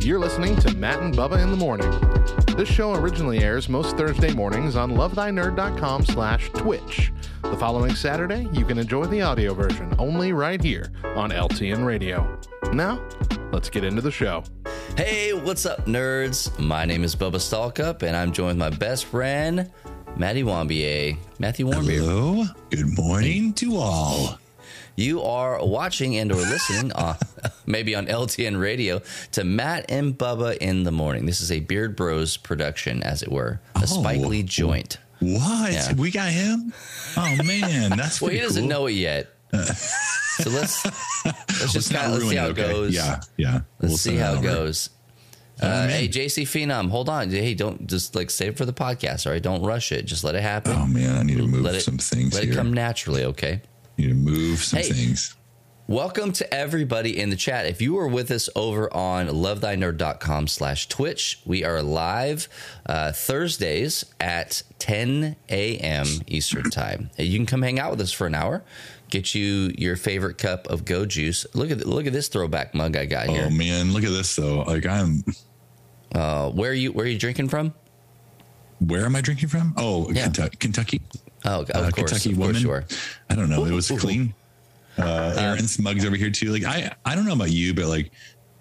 You're listening to Matt and Bubba in the Morning. This show originally airs most Thursday mornings on lovethynerd.com/Twitch. The following Saturday, you can enjoy the audio version only right here on LTN Radio. Now, let's get into the show. Hey, what's up, nerds? My name is Bubba Stalkup, and I'm joined with my best friend, Matthew Warmbier. Hello. Good morning to all. You are watching and or listening on maybe on LTN Radio to Matt and Bubba in the Morning. This is a Beard Bros production, as it were, a Spike Lee Joint. What? Yeah. We got him? Oh, man. That's well, he doesn't cool. know it yet. So let's just kind of see how it goes. Yeah. Let's see how it goes. Hey, JC Phenom, hold on. Hey, don't just save it for the podcast. All right, don't rush it. Just let it happen. Oh, man, I need to move some things here. Let it come naturally, okay? You need to move some things. Welcome to everybody in the chat. If you are with us over on lovethynerd.com/Twitch, we are live Thursdays at 10 a.m. Eastern time. You can come hang out with us for an hour. Get you your favorite cup of Go Juice. Look at this throwback mug I got here. Oh man, look at this though. Where are you drinking from? Where am I drinking from? Oh, yeah. Kentucky. Oh, of course. Kentucky woman. Sure. I don't know. It was clean. Aaron's mug's over here too. I don't know about you, but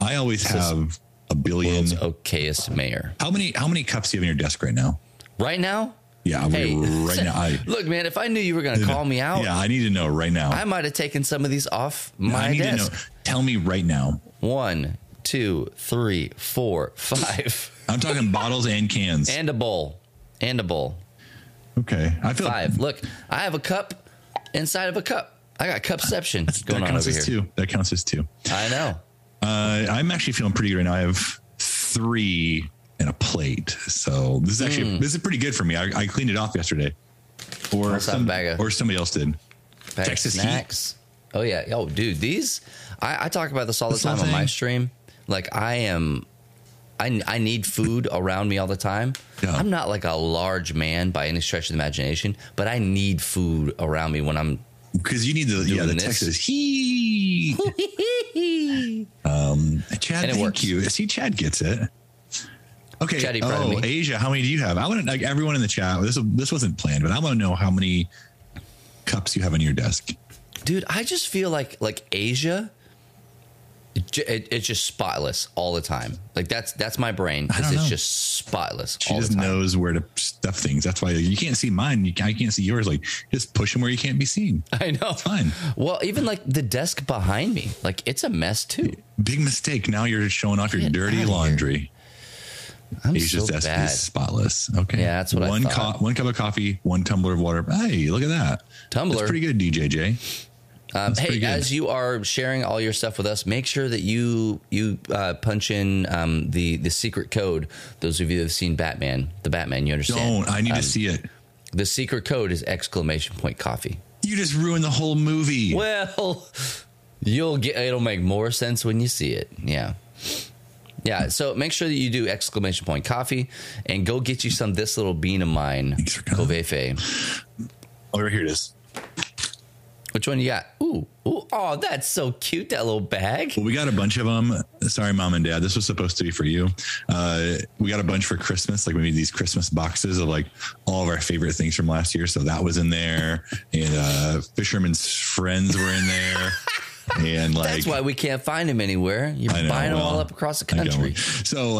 I always have a billion. Okayest mayor. How many cups do you have in your desk right now? Right now? Yeah. Hey. Right now. Look, man, if I knew you were going to call me out. Yeah. I need to know right now. I might have taken some of these off my desk. To know. Tell me right now. 1, 2, 3, 4, 5. I'm talking bottles and cans. And a bowl. Okay. I feel 5. Look, I have a cup inside of a cup. I got cupception going on over here. That counts as 2. I know. I'm actually feeling pretty good right now. I have 3 and a plate. So this is actually pretty good for me. I cleaned it off yesterday, or somebody else did. Texas snacks. Heat. Oh yeah. Oh dude, these I talk about this all the time on my stream. I need food around me all the time. Yeah. I'm not a large man by any stretch of the imagination, but I need food around me when I'm. Because you need the Texas heat. Chad, thank you. See, Chad gets it. Okay. Chad, Asia, how many do you have? I want to everyone in the chat. This wasn't planned, but I want to know how many cups you have on your desk. Dude, I just feel like Asia. It's just spotless all the time. That's my brain. It's just spotless. She all just the time. Knows where to stuff things. That's why you can't see mine. I can't see yours. Just push them where you can't be seen. I know. It's fine. Well, even the desk behind me, it's a mess too. Big mistake. Now you're showing off your dirty laundry. I'm Asia's so desk bad. Is spotless. Okay. Yeah, that's what I thought. One cup of coffee, 1 tumbler of water. Hey, look at that. Tumbler. That's pretty good, DJJ. Hey, as you are sharing all your stuff with us, make sure that you punch in the secret code. Those of you that have seen the Batman, you understand. Don't. I need to see it. The secret code is !coffee. You just ruined the whole movie. Well, it'll make more sense when you see it. Yeah. Yeah, so make sure that you do !coffee and go get you some this little bean of mine. Thanks for coming. Oh, right here it is. Which one you got? Ooh, oh, that's so cute, that little bag. Well, we got a bunch of them. Sorry, Mom and Dad. This was supposed to be for you. We got a bunch for Christmas. We made these Christmas boxes of all of our favorite things from last year. So that was in there. And Fisherman's Friends were in there. And that's why we can't find them anywhere. You're buying them all up across the country. So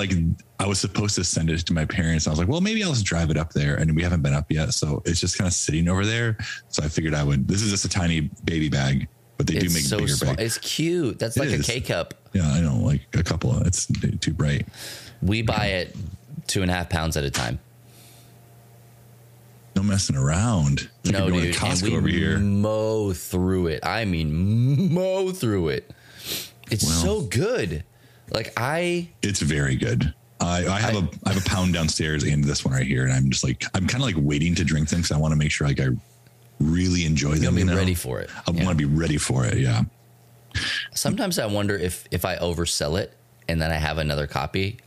I was supposed to send it to my parents. I was maybe I'll just drive it up there. And we haven't been up yet. So it's just kind of sitting over there. So I figured I would. This is just a tiny baby bag, but they do make bigger bags. It's cute. That's a K cup. Yeah, I know. A couple. It's too bright. We buy it 2.5 pounds at a time. No messing around. No, dude. Costco over here. Mow through it. I mean, mow through it. It's so good. It's very good. I have a pound downstairs and this one right here, and I'm just I'm kind of waiting to drink things. I want to make sure I really enjoy them. You'll be ready for it. I want to be ready for it. Yeah. Sometimes I wonder if I oversell it and then I have another copy.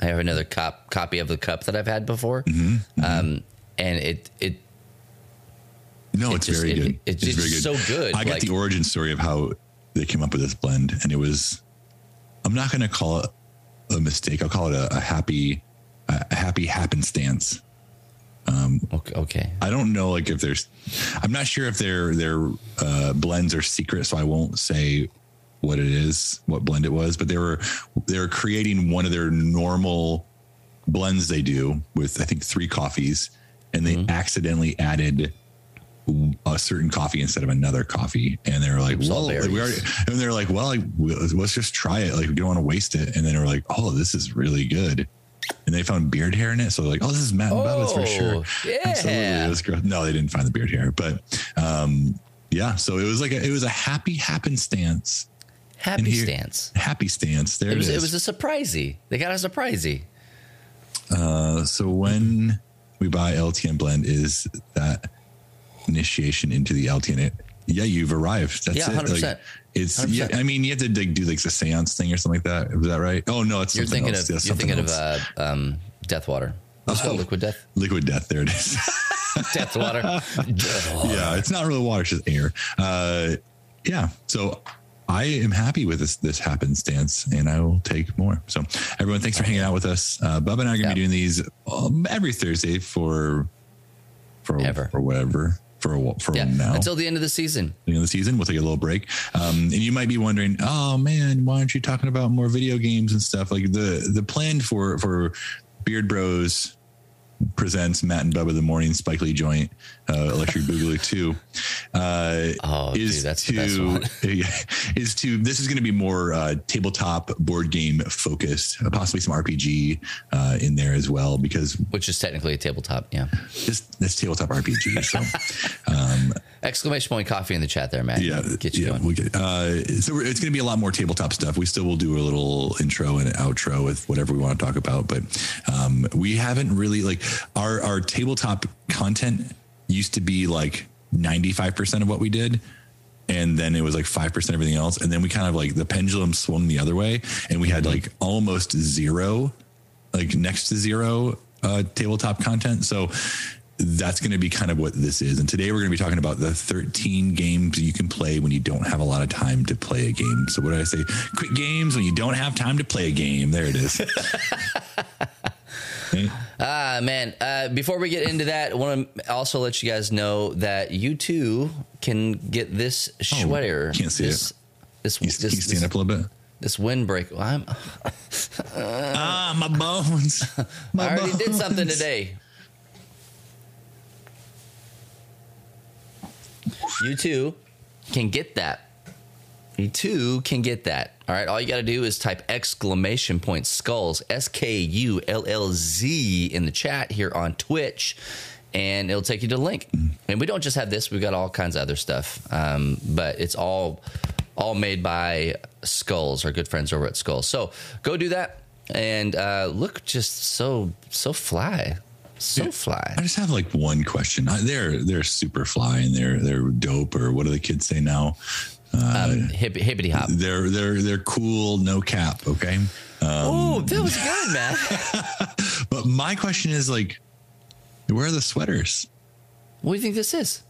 I have another copy of the cup that I've had before. Mm-hmm. And it. No, it's very good. It's just so good. I got the origin story of how they came up with this blend, and it was, I'm not going to call it a mistake. I'll call it a happy happenstance. Okay. I don't know, like, if there's, I'm not sure if their blends are secret, so I won't say what it is, what blend it was, but they were creating one of their normal blends they do with, I think, 3 coffees, and they accidentally added a certain coffee instead of another coffee, and they're like, well, let's just try it, like, we don't want to waste it. And then we're like, oh, this is really good. And they found beard hair in it, so they're like, oh, this is Matt and Bubba's for sure. Yeah. Absolutely. It was gross. No, they didn't find the beard hair, but yeah, so it was like it was a happy happenstance. Happy stance. There it is. It was a surprisey. They got a surprisey. So when we buy LTN blend, is that initiation into the LTN? Yeah, you've arrived. That's it. 100%. Like, it's 100%. Yeah. I mean, you have to do like the seance thing or something like that. Was that right? Oh no, it's something else. You're thinking of Deathwater. It's called Liquid Death. Liquid Death. There it is. Deathwater. Yeah, it's not really water; it's just air. Yeah. So I am happy with this happenstance, and I will take more. So everyone, thanks for hanging out with us. Bubba and I are going to be doing these every Thursday for until the end of the season. The end of the season, we'll take a little break. And you might be wondering, oh man, why aren't you talking about more video games and stuff? Like the plan for Beard Bros presents Matt and Bubba the Morning Spike Lee Joint, Electric Boogaloo 2. This is going to be more tabletop board game focused, possibly some RPG in there as well, which is technically a tabletop. Yeah, that's tabletop RPG. So, exclamation point coffee in the chat there, Matt. Yeah, get you going. So it's going to be a lot more tabletop stuff. We still will do a little intro and outro with whatever we want to talk about, but we haven't really, like, our tabletop content used to be like 95% of what we did, and then it was like 5% everything else, and then we kind of, like, the pendulum swung the other way, and we had like almost zero, like next to zero tabletop content. So that's going to be kind of what this is. And today we're going to be talking about the 13 games you can play when you don't have a lot of time to play a game. So what did I say? Quick games when you don't have time to play a game. There it is. Man. Before we get into that, I want to also let you guys know that you too can get this sweater. Can't see this, it. Can you stand up a little bit? This windbreak. I'm, my bones. I already did something today. You too can get that. You too can get that. All right. All you got to do is type ! Skulls, SKULLZ, in the chat here on Twitch, and it'll take you to the link. And we don't just have this. We've got all kinds of other stuff. But it's all made by Skulls, our good friends over at Skulls. So go do that and look just so fly. So fly. I just have like one question. They're super fly, and they're dope, or what do the kids say now? Hippity hop. They're cool. No cap. Okay. That was good, man. But my question is, like, where are the sweaters? What do you think this is?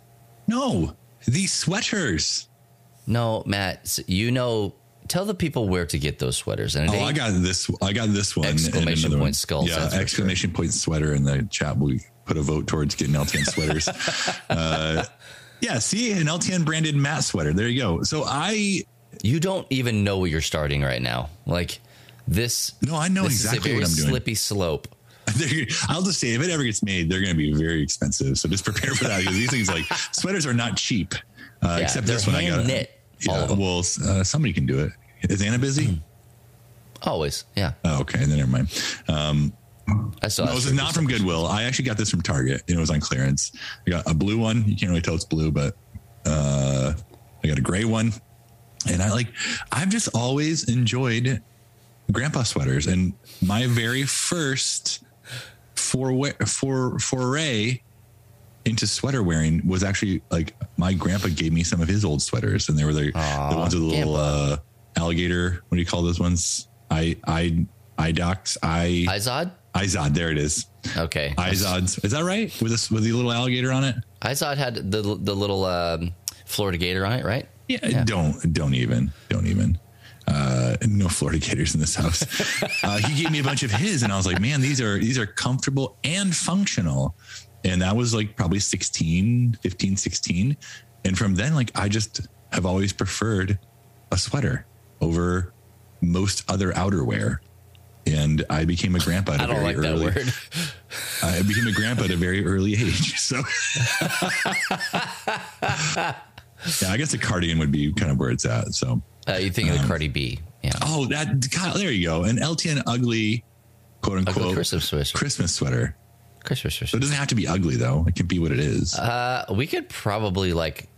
No, these sweaters. No, Matt, you know, tell the people where to get those sweaters. And I got this. I got this one. ! Skulls. Yeah. ! Sweater in the chat. We put a vote towards getting LTN sweaters. Yeah, see, an LTN branded Matt sweater. There you go. So you don't even know where you're starting right now. Like this. No, I know exactly what I'm doing. Slippy slope. I'll just say, if it ever gets made, they're going to be very expensive. So just prepare for that. Because these things, like, sweaters are not cheap. Except this one, I got knit. Yeah, well, somebody can do it. Is Anna busy? Always. Yeah. Oh, okay. Then never mind. This is not from Goodwill. I actually got this from Target, and it was on clearance. I got a blue one. You can't really tell it's blue, but I got a gray one. And I've just always enjoyed grandpa sweaters. And my very first foray into sweater wearing was actually like my grandpa gave me some of his old sweaters, and they were the ones with the little alligator. What do you call those ones? Izod? Izod, there it is. Okay, Izod's, is that right? With the little alligator on it. Izod had the little Florida gator on it, right? Yeah. Don't even. No Florida gators in this house. He gave me a bunch of his, and I was like, man, these are comfortable and functional. And that was like probably 15, 16. And from then, like, I just have always preferred a sweater over most other outerwear. And I became a grandpa. I don't like that word. I became a grandpa at a very early age. So, yeah, I guess a cardigan would be kind of where it's at. So, you think of the Cardi B? Yeah. Oh, that God, there you go. An LTN ugly, quote unquote, ugly Christmas sweater. Christmas sweater. So it doesn't have to be ugly though. It can be what it is. We could probably like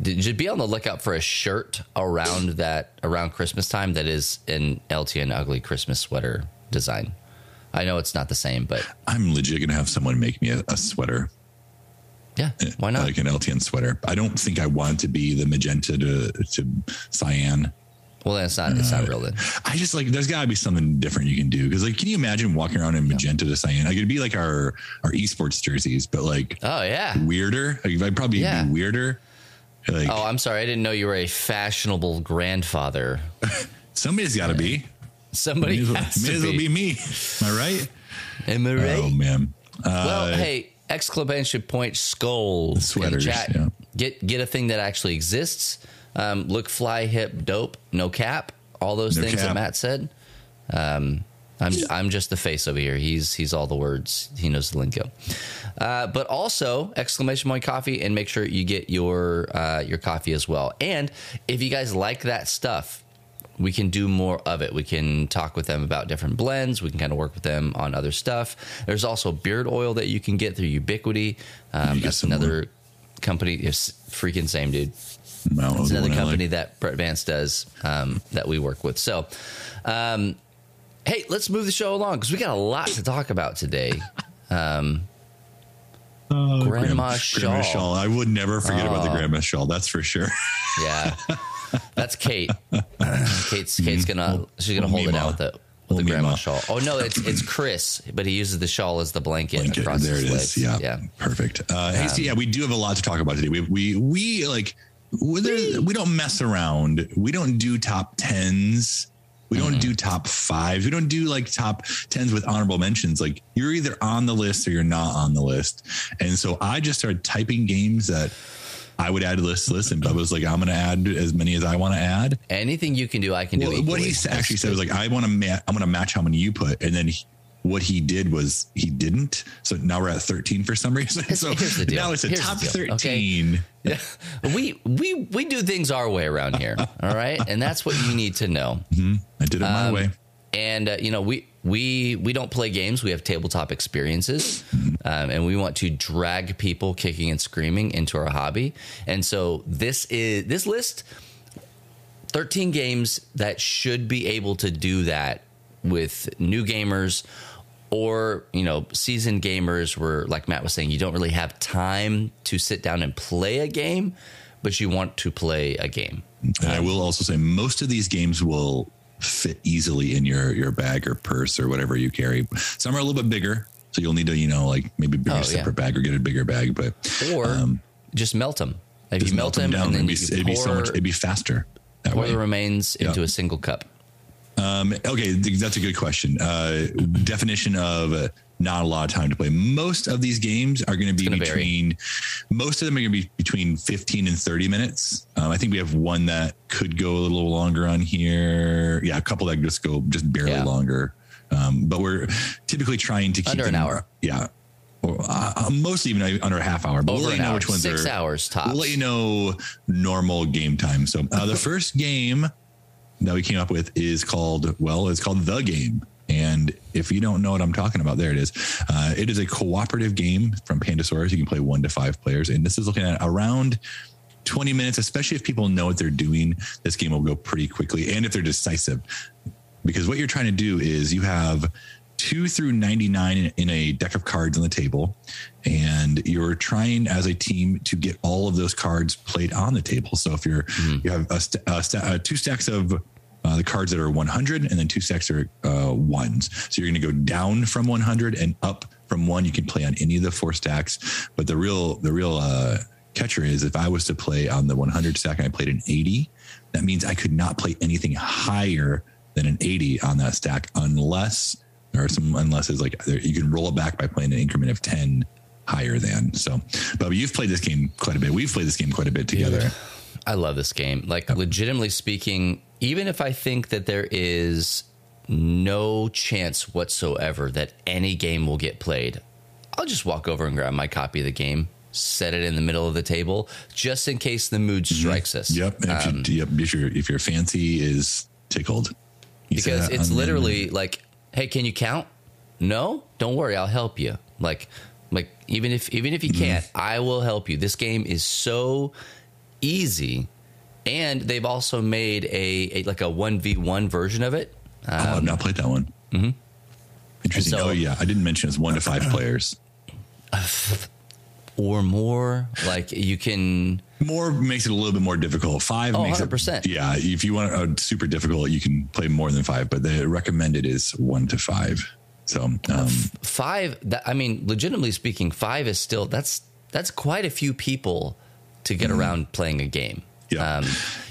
just be on the lookout for a shirt around Christmas time that is an LTN ugly Christmas sweater design. I know it's not the same, but I'm legit gonna have someone make me a sweater. Yeah, why not? Like an LTN sweater. I don't think I want to be the magenta to cyan. Well, that's not, it's not real then. I just like, there's got to be something different you can do. Because like, can you imagine walking around in magenta to cyan? Like, it'd be like our esports jerseys, but like, oh yeah, weirder. Like, I'd probably be weirder. Like, oh, I'm sorry. I didn't know you were a fashionable grandfather. Somebody's got to be. Somebody may as well be me. Am I right? Oh, man. Well, hey. Exclamation point Skulls sweaters. Yeah. Get a thing that actually exists. Look, fly, hip, dope, no cap. All those things that Matt said. I'm just the face over here. He's all the words. He knows the lingo. But also exclamation point coffee, and make sure you get your coffee as well. And if you guys like that stuff, we can do more of it. We can talk with them about different blends. We can kind of work with them on other stuff. There's also beard oil that you can get through Ubiquity. That's another company. It's freaking same, dude. It's another company that Brett Vance does that we work with. So, hey, let's move the show along because we got a lot to talk about today. Grandma shawl. I would never forget about the grandma shawl. That's for sure. Yeah. That's Kate. Kate's gonna hold it out with the grandma shawl. Oh no, it's Chris, but he uses the shawl as the blanket across there his legs. Yeah, perfect. Hey, so yeah, we do have a lot to talk about today. We don't mess around. We don't do top tens. We don't do top fives. We don't do like top tens with honorable mentions. Like you're either on the list or you're not on the list. And so I just started typing games that I would add to this list, and Bubba's like, I'm going to add as many as I want to add. Anything you can do, I can do. What he actually said was like, I'm going to match how many you put. And then what he did was he didn't. So now we're at 13 for some reason. So now it's a top 13. Okay. Yeah. We do things our way around here. All right. And that's what you need to know. Mm-hmm. I did it my way. And, we don't play games. We have tabletop experiences, and we want to drag people kicking and screaming into our hobby. And so this list, 13 games that should be able to do that with new gamers or, seasoned gamers where, like Matt was saying, you don't really have time to sit down and play a game, but you want to play a game. And I will also say most of these games will fit easily in your bag or purse or whatever you carry. Some are a little bit bigger, so you'll need to like maybe bring a separate bag or get a bigger bag. But just melt them. If you melt them down, and then it'd be faster. Pour the remains into a single cup. Okay, that's a good question. Definition of not a lot of time to play. Most of these games are going to be between 15 and 30 minutes. I think we have one that could go a little longer on here. Yeah, a couple that just barely longer. But we're typically trying to keep under an hour. Yeah. Mostly even under a half hour. But we'll let you know which ones are 6 hours tops. We'll let you know normal game time. So the first game that we came up with is called The Game. And if you don't know what I'm talking about, there it is. It is a cooperative game from Pandasaurus. You can play 1 to 5 players. And this is looking at around 20 minutes, especially if people know what they're doing. This game will go pretty quickly. And if they're decisive, because what you're trying to do is you have 2 through 99 in a deck of cards on the table, and you're trying as a team to get all of those cards played on the table. So if you're you have two stacks of the cards that are 100 and then two stacks are ones, so you're going to go down from 100 and up from one. You can play on any of the four stacks, but the real catcher is, if I was to play on the 100 stack and I played an 80, that means I could not play anything higher than an 80 on that stack, unless there are some unlesses, like you can roll it back by playing an increment of 10 higher than. So, but you've played this game quite a bit. We've played this game quite a bit together. Yeah. I love this game. Like, legitimately speaking, even if I think that there is no chance whatsoever that any game will get played, I'll just walk over and grab my copy of the game, set it in the middle of the table, just in case the mood strikes us. Yep. If your fancy is tickled. Because it's literally like, hey, can you count? No? Don't worry, I'll help you. Like even if you can't, I will help you. This game is so easy. And they've also made a 1v1 version of it. I've not played that one. Mm-hmm. Interesting. So, I didn't mention it's 1 to 5 players. Or more, like you can. More makes it a little bit more difficult. 5 makes it 100%. Yeah, if you want it super difficult, you can play more than 5. But the recommended is 1 to 5. So 5. Legitimately speaking, 5 is still that's quite a few people to get around playing a game. Yeah,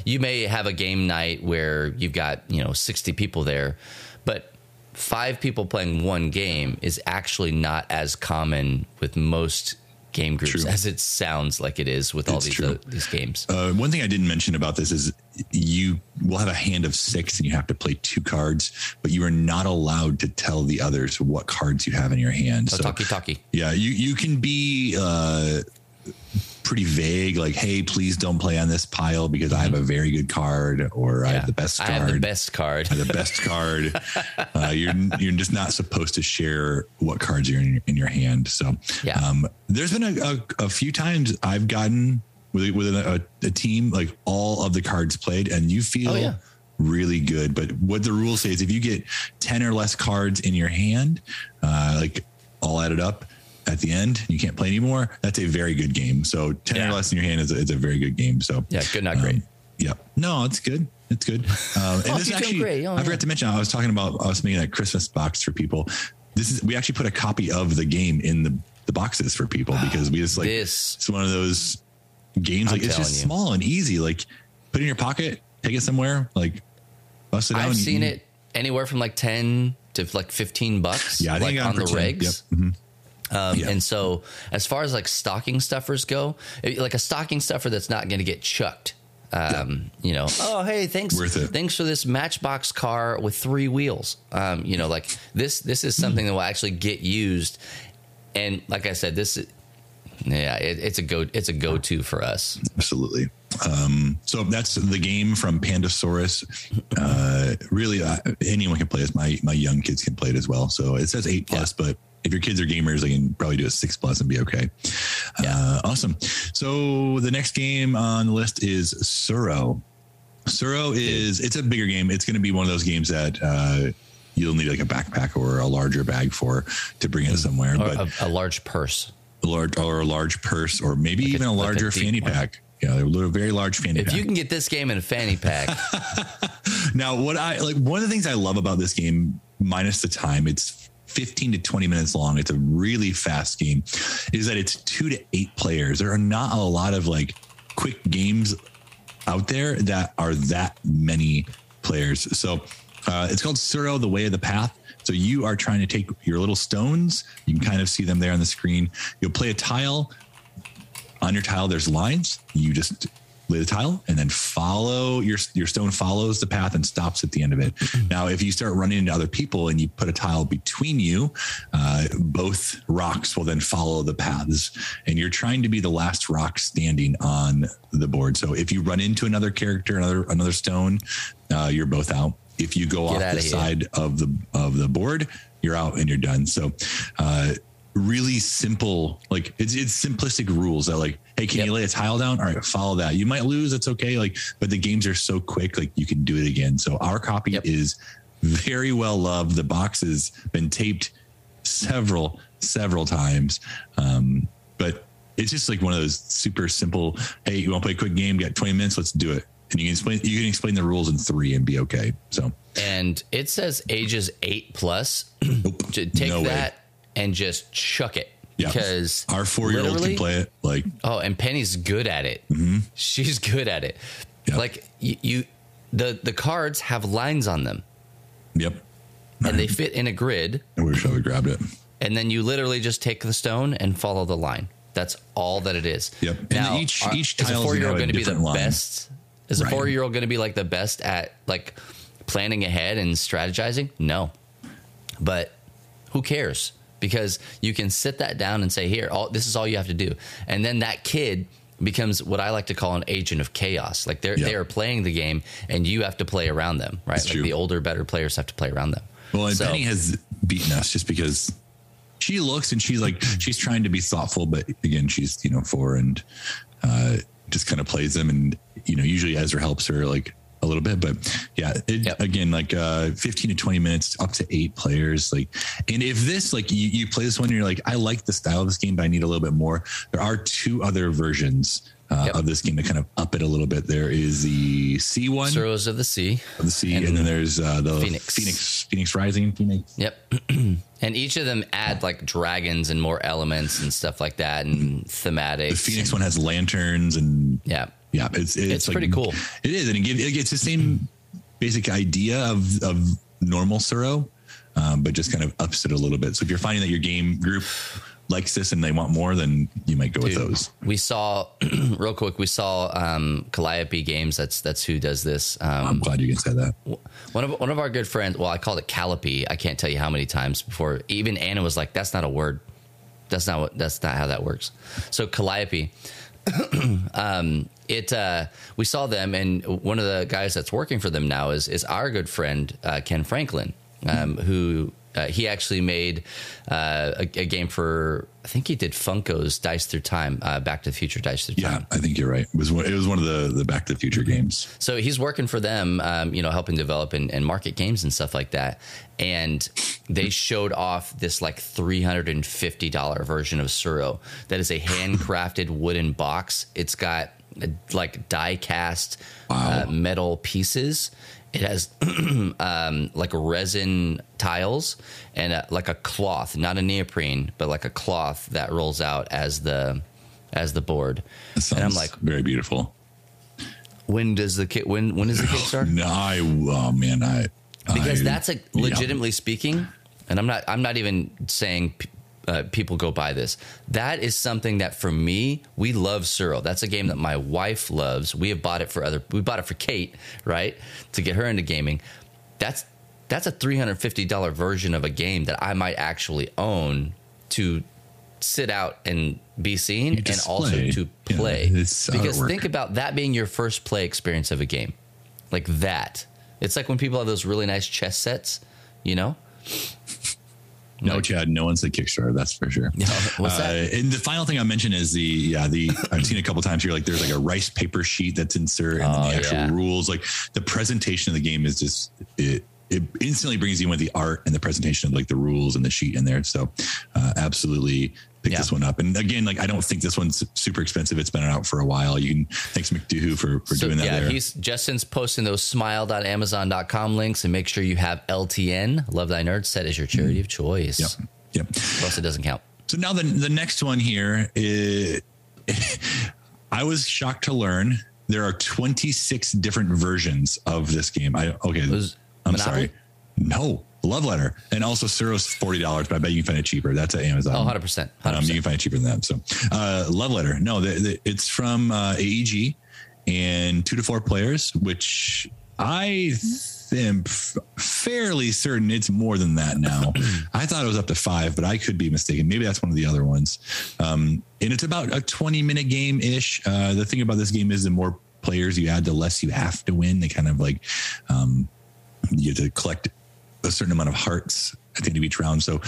you may have a game night where you've got 60 people there, but 5 people playing one game is actually not as common with most game groups as it sounds like it is with all these games. One thing I didn't mention about this is you will have a hand of 6 and you have to play 2 cards, but you are not allowed to tell the others what cards you have in your hand. So talkie. Yeah, you can be pretty vague, like, hey, please don't play on this pile because I have a very good card, or I have the best card. You're just not supposed to share what cards are in your hand. So there's been a few times I've gotten with a team, like all of the cards played, and you feel really good. But what the rule says, if you get 10 or less cards in your hand, like all added up, at the end, you can't play anymore. That's a very good game. So 10 or less in your hand is a very good game. So good, not great. Yeah, no, it's good. It's good. And this is actually, I forgot to mention, I was talking about, I was making a Christmas box for people. We actually put a copy of the game in the boxes for people, because we just it's one of those games. Like, it's just small and easy, like put it in your pocket, take it somewhere, like bust it out. I've seen it anywhere from like 10 to like $15. Yeah. I think on the regs. Yep. Mm-hmm. And so as far as like stocking stuffers go, like a stocking stuffer that's not going to get chucked, oh, hey, thanks for this Matchbox car with 3 wheels. Like this is something that will actually get used. And like I said, it's a go-to for us. Absolutely. So that's the game from Pandasaurus. Really, anyone can play this. My young kids can play it as well. So it says 8+, but if your kids are gamers, they can probably do a 6+ and be okay. Awesome. So the next game on the list is Sūrō. Sūrō it's a bigger game. It's going to be one of those games that you'll need like a backpack or a larger bag to bring it somewhere. Or a large purse. Or maybe like even a larger fanny pack. Yeah, a very large fanny pack. If you can get this game in a fanny pack. Now, one of the things I love about this game, minus the time, it's 15 to 20 minutes long. It's a really fast game, is that it's 2 to 8 players. There are not a lot of like quick games out there that are that many players. So it's called Sūrō, The Way of the Path. So you are trying to take your little stones. You can kind of see them there on the screen. You'll play a tile. On your tile, there's lines. You just lay the tile and then follow your stone follows the path and stops at the end of it. Now, if you start running into other people and you put a tile between you, both rocks will then follow the paths, and you're trying to be the last rock standing on the board. So if you run into another character, another stone, you're both out. If you go off the side of the board, you're out and you're done. So, really simple, like it's simplistic rules that like, hey, can you lay a tile down? All right, follow that. You might lose, it's okay. Like, but the games are so quick, like you can do it again. So our copy is very well loved. The box has been taped several times. But it's just like one of those super simple, hey, you want to play a quick game? Got 20 minutes? Let's do it. And you can explain the rules in 3 and be okay. So, and it says ages 8+. Nope. Take no that way. And just chuck it. Yeah. Because our 4-year-old can play it. Like, oh, and Penny's good at it. Mm-hmm. She's good at it. Yep. Like the cards have lines on them. Yep. And right. They fit in a grid. I wish I would grab it. And then you literally just take the stone and follow the line. That's all that it is. Yep. Now, and each is a 4-year-old going to be the line. Best? Is a 4-year-old going to be like the best at like planning ahead and strategizing? No, but who cares? Because you can sit that down and say, here, this is all you have to do. And then that kid becomes what I like to call an agent of chaos. Like they are playing the game and you have to play around them, right? That's like true. The older, better players have to play around them. Well, and Penny has beaten us just because she looks and she's trying to be thoughtful, but again, she's, 4 and just kind of plays them. And, usually Ezra helps her like a little bit, but yeah, again, like 15 to 20 minutes up to 8 players. Like, and if this, like you play this one and you're like, I like the style of this game, but I need a little bit more. There are 2 other versions of this game to kind of up it a little bit. There is the C one, Sūrōs of the Sea, and then there's the Phoenix Rising, Phoenix. Yep. And each of them add like dragons and more elements and stuff like that, and thematics. The Phoenix one has lanterns and yeah. It's pretty cool. It is, and it's the same basic idea of normal Sūrō, but just kind of ups it a little bit. So if you're finding that your game group likes this and they want more, then you might go with those. We saw real quick. We saw Calliope Games. That's who does this. I'm glad you can say that. One of our good friends. Well, I called it Calliope. I can't tell you how many times before. Even Anna was like, "That's not a word. That's not how that works." So Calliope. We saw them, and one of the guys that's working for them now is our good friend Ken Franklin, who. He actually made a game for, I think he did Funko's Dice Through Time, Back to the Future Dice Through Time. Yeah, I think you're right. It was one of the Back to the Future games. So he's working for them, helping develop and market games and stuff like that. And they showed off this like $350 version of Sūrō that is a handcrafted wooden box. It's got like die cast metal pieces. It has like resin tiles and like a cloth, not a neoprene, but like a cloth that rolls out as the board. That sounds and I'm like, very beautiful. When does the kid? When is the kid start? Because that's like legitimately speaking, and I'm not even saying. People go buy this. That is something that for me, we love Sūrō. That's a game that my wife loves. We have bought it we bought it for Kate, right? To get her into gaming. That's a $350 version of a game that I might actually own to sit out and be seen and also to play. Because think about that being your first play experience of a game. Like that. It's like when people have those really nice chess sets, No, Chad, no one's the Kickstarter. That's for sure. What's that? And the final thing I mentioned is the I've seen a couple times here, like there's like a rice paper sheet that's inserted and the actual rules. Like the presentation of the game is just, it instantly brings you in with the art and the presentation of like the rules and the sheet in there. So absolutely pick this one up. And again, like, I don't think this one's super expensive. It's been out for a while. Thanks McDoohoo for doing that. Yeah, there. He's Justin's posting those smile.amazon.com links, and make sure you have LTN, Love Thy Nerd set as your charity of choice. Yep. Plus it doesn't count. So now the next one here is, I was shocked to learn there are 26 different versions of this game. I'm sorry. No, Love Letter. And also Sūrō's $40, but I bet you can find it cheaper. That's at Amazon. Oh, 100%. You can find it cheaper than that. So Love Letter. No, it's from AEG and 2 to 4 players, which I am fairly certain it's more than that now. I thought it was up to 5, but I could be mistaken. Maybe that's one of the other ones. And it's about a 20-minute game-ish. The thing about this game is the more players you add, the less you have to win. They kind of like... you have to collect a certain amount of hearts at the end of each round. So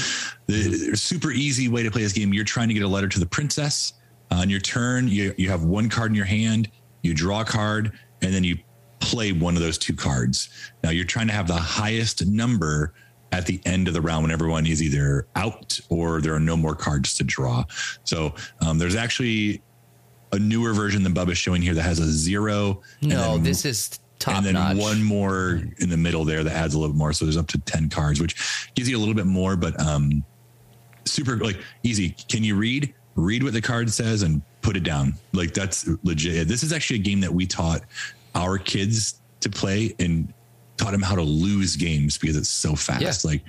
the super easy way to play this game, you're trying to get a letter to the princess. On your turn, you have one card in your hand, you draw a card, and then you play one of those two cards. Now you're trying to have the highest number at the end of the round when everyone is either out or there are no more cards to draw. So there's actually a newer version than Bubba's showing here that has a zero. No, this is top notch. And then one more in the middle there that adds a little more. So there's up to 10 cards, which gives you a little bit more, but super like easy. Can you read what the card says and put it down? Like that's legit. This is actually a game that we taught our kids to play and taught them how to lose games because it's so fast. Yeah. Like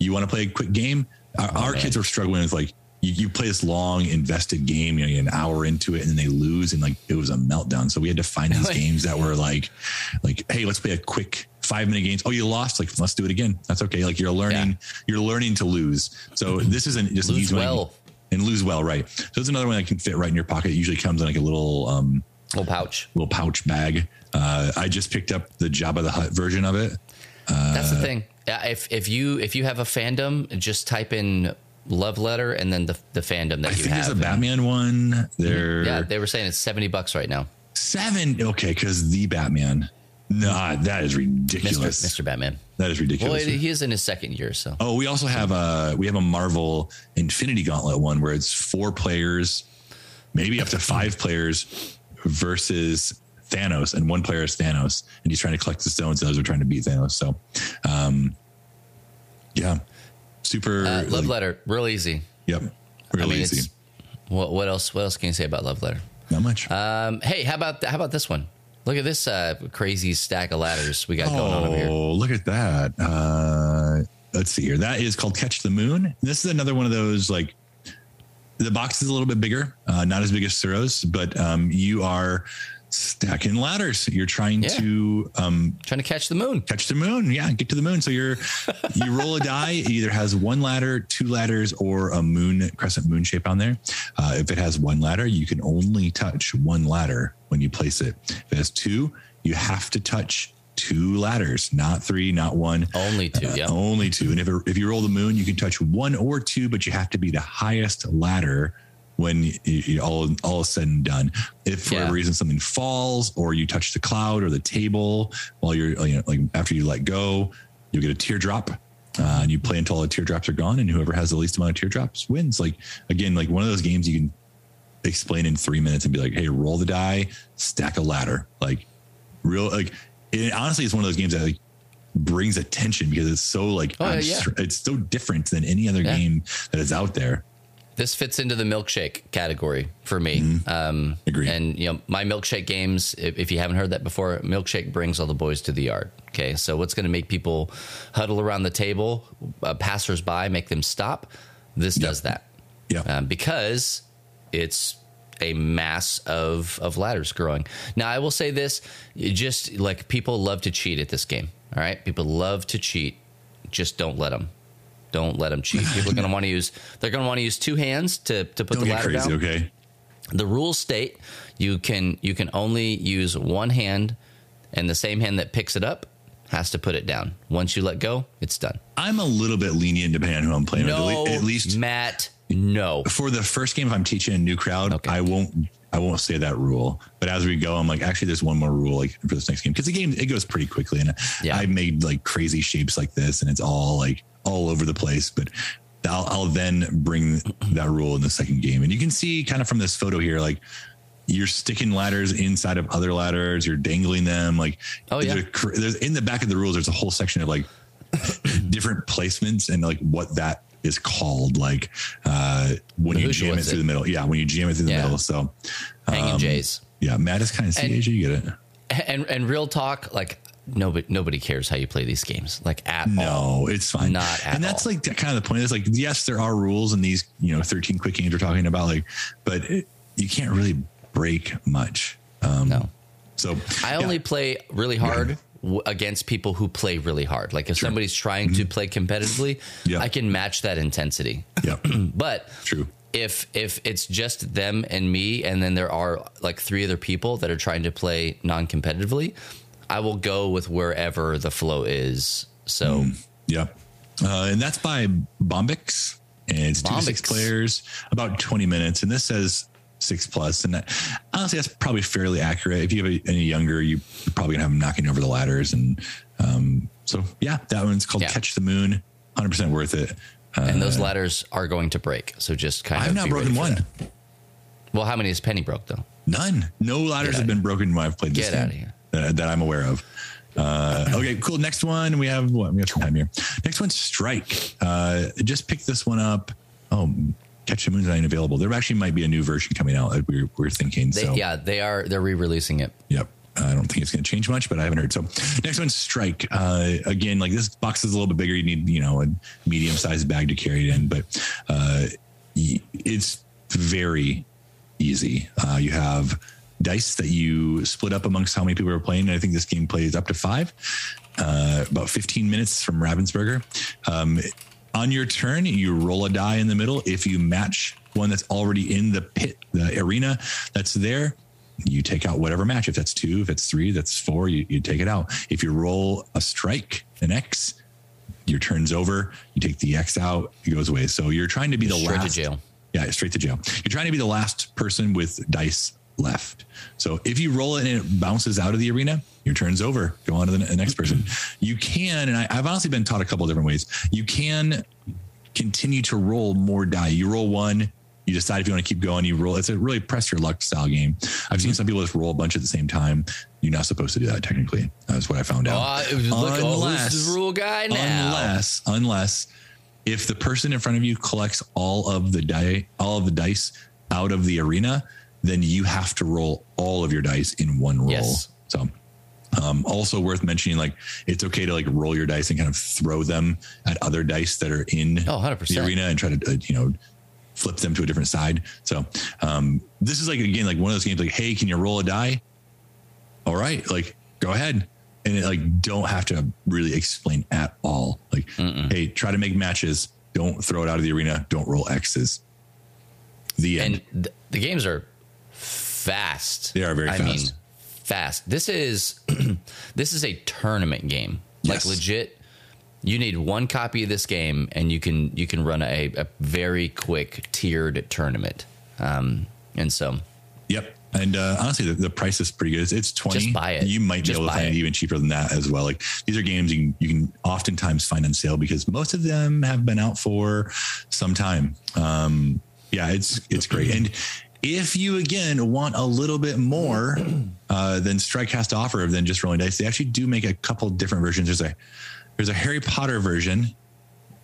you want to play a quick game. Our kids are struggling with like, you play this long invested game, you know, an hour into it and they lose. And like, it was a meltdown. So we had to find these games that were like, hey, let's play a quick 5-minute games. Oh, you lost. Like, let's do it again. That's okay. Like you're learning to lose. So this isn't just lose well and lose well. Right. So it's another one that can fit right in your pocket. It usually comes in like a little pouch bag. I just picked up the Jabba the Hutt version of it. That's the thing. If you have a fandom, just type in love letter and then the fandom that you have. I think there's a Batman one. They were saying it's $70 right now. Okay, because the Batman. Nah, that is ridiculous, Mr. Batman. That is ridiculous. Well, he is in his second year, so. Oh, we also have a Marvel Infinity Gauntlet one where it's 4 players, maybe up to 5 players versus Thanos, and one player is Thanos, and he's trying to collect the stones. And others are trying to beat Thanos. So, super love letter, real easy. Yep, easy. What else? What else can you say about love letter? Not much. Hey, how about this one? Look at this crazy stack of ladders we got going on over here. Oh, look at that! Let's see here. That is called Catch the Moon. This is another one of those like. The box is a little bit bigger, not as big as Sūrō's, but you are stacking ladders. You're trying to catch the moon. Catch the moon, get to the moon. So you roll a die. It either has one ladder, 2 ladders, or a moon crescent moon shape on there. If it has one ladder, you can only touch one ladder when you place it. If it has 2, you have to touch 2 ladders, not 3, not 1, only 2. Only 2. And if you roll the moon, you can touch 1 or 2, but you have to be the highest ladder when all is said and done. If for a reason something falls or you touch the cloud or the table while you're after you let go, you get a teardrop, and you play until all the teardrops are gone. And whoever has the least amount of teardrops wins. Like again, like one of those games you can explain in 3 minutes and be like, hey, roll the die, stack a ladder, like real, like. It honestly is one of those games that like brings attention because it's so it's so different than any other game that is out there. This fits into the milkshake category for me. Mm-hmm. Agreed. And my milkshake games, if you haven't heard that before, milkshake brings all the boys to the yard. Okay. So what's going to make people huddle around the table, passersby, make them stop. This does that. Yeah. Because it's a mass of ladders growing. Now, I will say this, just like people love to cheat at this game. All right. People love to cheat. Just don't let them. Don't let them cheat. People are going to want to use, they're going to want to use 2 hands to put the ladder down. Okay. The rules state you can only use one hand, and the same hand that picks it up has to put it down. Once you let go, it's done. I'm a little bit lenient depending on who I'm playing with. At least Matt. No. For the first game, if I'm teaching a new crowd, okay. I won't say that rule. But as we go, I'm like, actually, there's one more rule like for this next game because the game, it goes pretty quickly, and I made like crazy shapes like this, and it's all like all over the place. But I'll then bring that rule in the second game, and you can see kind of from this photo here, like you're sticking ladders inside of other ladders, you're dangling them, like there's in the back of the rules, there's a whole section of like different placements and like what that is called, like when you jam it through the middle. Yeah, when you jam it through the middle. So hanging J's. Yeah, Matt is kind of CAG, you get it. And real talk, like nobody cares how you play these games, like at all. No, it's fine. Not at all. And that's like kind of the point. It's like, yes, there are rules in these 13 quick games we're talking about, like, but you can't really break much. No. So I only play really hard. Yeah. Against people who play really hard. Like if somebody's trying to play competitively, I can match that intensity. Yeah. But if it's just them and me, and then there are like 3 other people that are trying to play non-competitively, I will go with wherever the flow is. So, and that's by Bombix, and it's 2 to 6 players, about 20 minutes. And this says 6+, and that, honestly, that's probably fairly accurate. If you have any younger, you're probably gonna have them knocking over the ladders, and so yeah, that one's called Catch the Moon. 100% worth it. And those ladders are going to break, so just kind of. I've not broken one. That. Well, how many has Penny broke though? None. No ladders have been broken when I've played this game that I'm aware of. Okay, cool. Next one, we have what? We have some time here. Next one, Strike. Just picked this one up. Oh, Catch the Moon's not available. There actually might be a new version coming out. We're thinking. They're re-releasing it. Yep. I don't think it's going to change much, but I haven't heard. So next one's Strike. Again, like this box is a little bit bigger. You need, a medium-sized bag to carry it in, but it's very easy. You have dice that you split up amongst how many people are playing. And I think this game plays up to 5, about 15 minutes from Ravensburger. On your turn, you roll a die in the middle. If you match one that's already in the pit, the arena that's there, you take out whatever match. If that's 2, if it's 3, that's 4, you take it out. If you roll a strike, an X, your turn's over. You take the X out, it goes away. So you're trying to be the last. To jail. Yeah, straight to jail. You're trying to be the last person with dice left. So if you roll it and it bounces out of the arena, your turn's over. Go on to the next person. You can, and I've honestly been taught a couple of different ways. You can continue to roll more die. You roll 1. You decide if you want to keep going, you roll. It's a really press your luck style game. I've seen some people just roll a bunch at the same time. You're not supposed to do that, technically. That's what I found out. Unless the rule guy now. Unless if the person in front of you collects all of the dice out of the arena, then you have to roll all of your dice in one roll. Yes. So also worth mentioning, like, it's okay to like roll your dice and kind of throw them at other dice that are in 100%. The arena and try to, flip them to a different side. So this is like, again, like one of those games, like, hey, can you roll a die? All right, like, go ahead. And it, like, don't have to really explain at all. Like, hey, try to make matches. Don't throw it out of the arena. Don't roll X's. The end. And the games are fast. They are very fast. I mean, fast. This is a tournament game. Yes. Like, legit. You need one copy of this game, and you can run a very quick tiered tournament, and so. Yep, and honestly, the price is pretty good. It's $20. Just buy it. You might be able to find it even cheaper than that as well. Like, these are games you can oftentimes find on sale because most of them have been out for some time. Yeah, it's great. And if you again want a little bit more than Strike has to offer than just rolling dice, they actually do make a couple different versions. There's a Harry Potter version,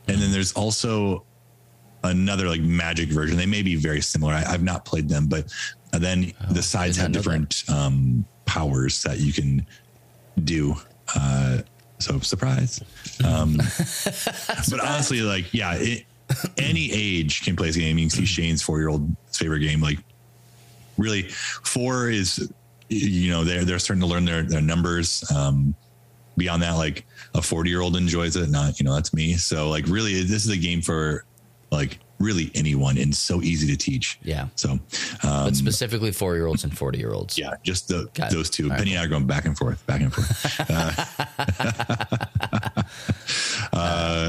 and then there's also another like magic version. They may be very similar. I've not played them, but then the sides have different powers that you can do. So surprise. But honestly, like, yeah, any age can play this game. You can see Shane's 4-year-old favorite game. Like, really, 4 is, they're starting to learn their numbers. Beyond that, like, a 40-year-old enjoys it, not, that's me. So, like, really, this is a game for, like, really anyone, and so easy to teach. Yeah. So, but specifically 4-year-olds and 40-year-olds. Yeah, just those two. Right. Penny and I are going back and forth.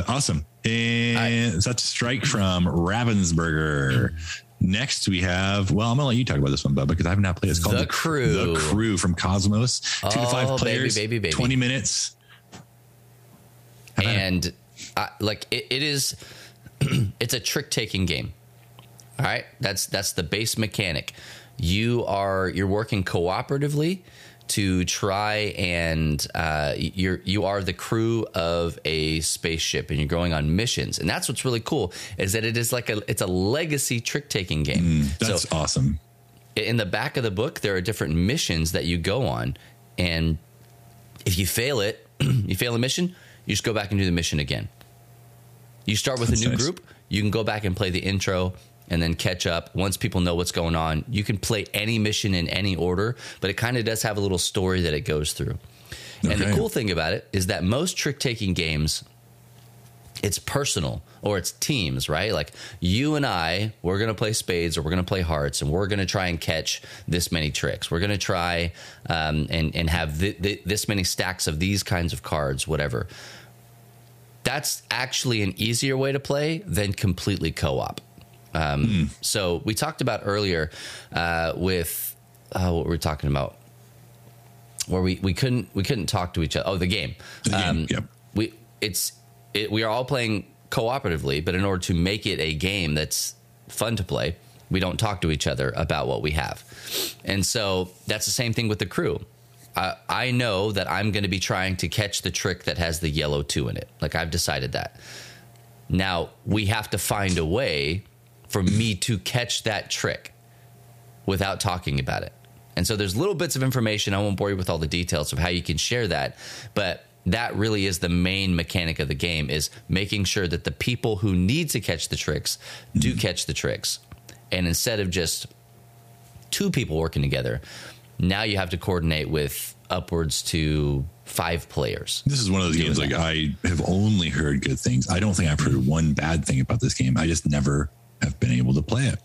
Awesome. And that's a Strike from Ravensburger. Next, we have, well, I'm going to let you talk about this one, Bubba, because I have not played. It's called The Crew. The Crew from Cosmos. 2 to 5 players, 20 minutes. And it's a trick-taking game. All right? That's the base mechanic. You're working cooperatively to try and you are the crew of a spaceship, and you're going on missions. And that's what's really cool, is that it is like it's a legacy trick-taking game. That's awesome. In the back of the book, there are different missions that you go on, and if you fail it, you fail a mission, you just go back and do the mission again. You start with a new group. You can go back and play the intro and then catch up. Once people know what's going on, you can play any mission in any order, but it kind of does have a little story that it goes through. Okay. And the cool thing about it is that most trick-taking games, it's personal, or it's teams, right? Like, you and I, we're going to play spades, or we're going to play hearts, and we're going to try and catch this many tricks. We're going to try and have this many stacks of these kinds of cards, whatever. That's actually an easier way to play than completely co-op. So we talked about earlier with what we were talking about, where we couldn't talk to each other. Oh, the game. The game. We are all playing cooperatively, but in order to make it a game that's fun to play, we don't talk to each other about what we have. And so that's the same thing with the crew. I know that I'm going to be trying to catch the trick that has the yellow 2 in it. Like, I've decided that. Now we have to find a way for me to catch that trick without talking about it. And so there's little bits of information. I won't bore you with all the details of how you can share that, but that really is the main mechanic of the game, is making sure that the people who need to catch the tricks do catch the tricks. And instead of just two people working together, now you have to coordinate with upwards to 5 players. This is one of those games, like, I have only heard good things. I don't think I've heard one bad thing about this game. I just never have been able to play it.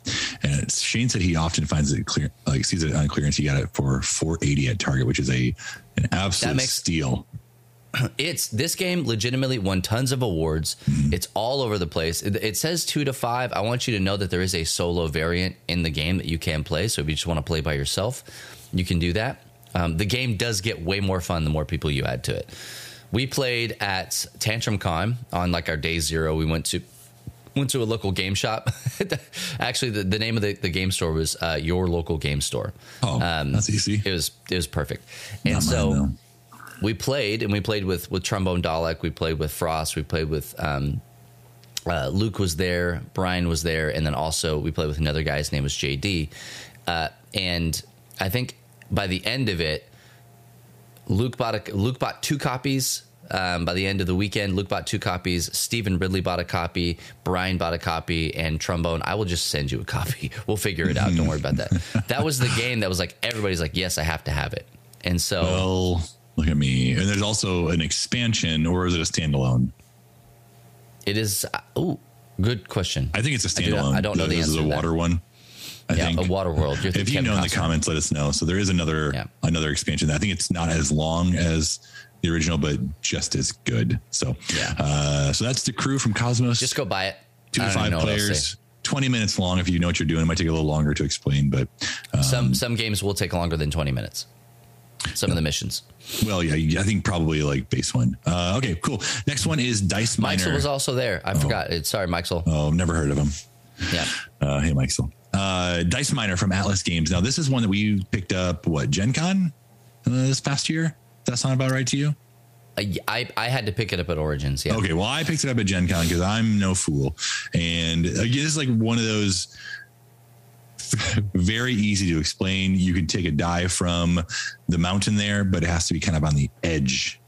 And Shane said he often finds it clear, like, sees it on clearance. He got it for $480 at Target, which is an absolute steal. This game legitimately won tons of awards. It's all over the place. It says 2 to 5. I want you to know that there is a solo variant in the game that you can play. So if you just want to play by yourself, you can do that. The game does get way more fun the more people you add to it. We played at Tantrum Con on, like, our day zero. We went to a local game shop. Actually, the name of the game store was Your Local Game Store. Oh, that's easy. It was perfect. And so we played with Trombone Dalek. We played with Frost. We played with Luke was there. Brian was there. And then also we played with another guy. His name was JD. And I think by the end of it, Luke bought 2 copies. By the end of the weekend, Luke bought 2 copies. Stephen Ridley bought a copy. Brian bought a copy. And Trombone, I will just send you a copy. We'll figure it out. Don't worry about that. That was the game that was like, everybody's like, yes, I have to have it. And so... Well, look at me. And there's also an expansion, or is it a standalone? It is... Oh, good question. I think it's a standalone. I don't know the answer. This is a water one. I think. A water world. If you know in the comments, let us know. So there is another expansion. I think it's not as long as the original, but just as good. So so that's the crew from Cosmos. Just go buy it. 2 to 5 players, 20 minutes long. If you know what you're doing, it might take a little longer to explain, but some games will take longer than 20 minutes. Some of the missions. Well, yeah, I think probably like base one. Okay, cool. Next one is Dice Miner. Mixel was also there. I forgot. Sorry, Mixel. Oh, I've never heard of him. Yeah. Hey, Mixel. Dice Miner from Atlas Games. Now, this is one that we picked up, Gen Con this past year? Does that sound about right to you? I had to pick it up at Origins, yeah. Okay, well, I picked it up at Gen Con because I'm no fool. And again, it's like one of those... very easy to explain. You can take a die from the mountain there, but it has to be kind of on the edge.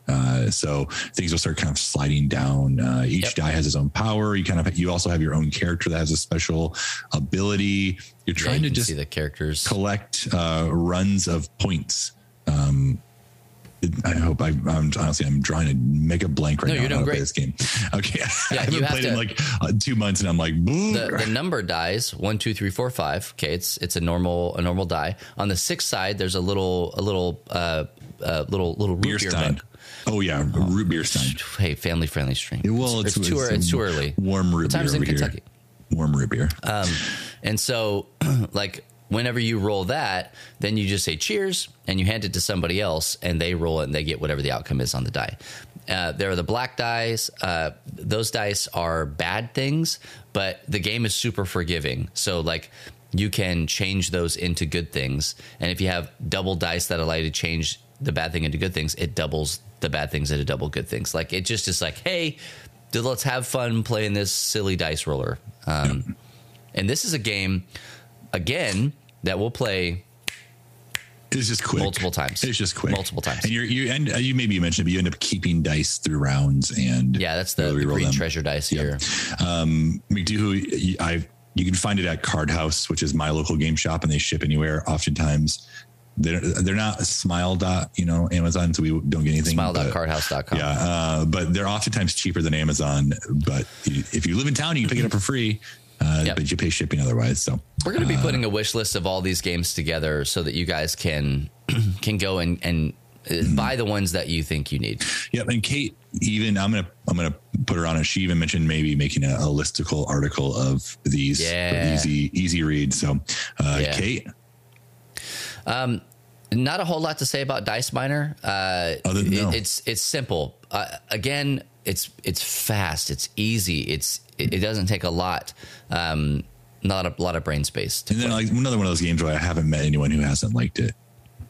So things will start kind of sliding down. Each die has its own power. You also have your own character that has a special ability. You're trying to just see the characters collect runs of points. I hope I'm trying to make a blank right now. You're doing great. This game. Okay. Yeah, I haven't played in like 2 months and I'm like, boom. The number dies 1, 2, 3, 4, 5. Okay. It's a normal die. On the 6th side, there's a little root beer mug. Oh yeah. Root beer stein. Hey, family friendly stream. Well, it's too early. Warm root beer. Times in Kentucky. Warm root beer. And so like, whenever you roll that, then you just say cheers and you hand it to somebody else and they roll it and they get whatever the outcome is on the die. There are the black dice. Those dice are bad things, but the game is super forgiving. So like you can change those into good things. And if you have double dice that allow you to change the bad thing into good things, it doubles the bad things into double good things. Like it just is like, hey, let's have fun playing this silly dice roller. And this is a game... Again, that we'll play. It's just quick. Multiple times. It's just quick. Multiple times. And you maybe mentioned it, but you end up keeping dice through rounds. And yeah, that's the green treasure dice here. You can find it at Cardhouse, which is my local game shop, and they ship anywhere. Oftentimes, they're not Amazon, so we don't get anything. Smile.cardhouse.com. Yeah, but they're oftentimes cheaper than Amazon. But if you live in town, you can pick it up for free. But you pay shipping otherwise. So we're going to be putting a wish list of all these games together so that you guys can go and buy the ones that you think you need. Yeah. And Kate, I'm going to put her on it. She even mentioned maybe making a listicle article of these easy reads. So, Kate, not a whole lot to say about Dice Miner. It's simple. Again, it's fast. It's easy. It doesn't take a lot. Not a lot of brain space. And then like another one of those games where I haven't met anyone who hasn't liked it.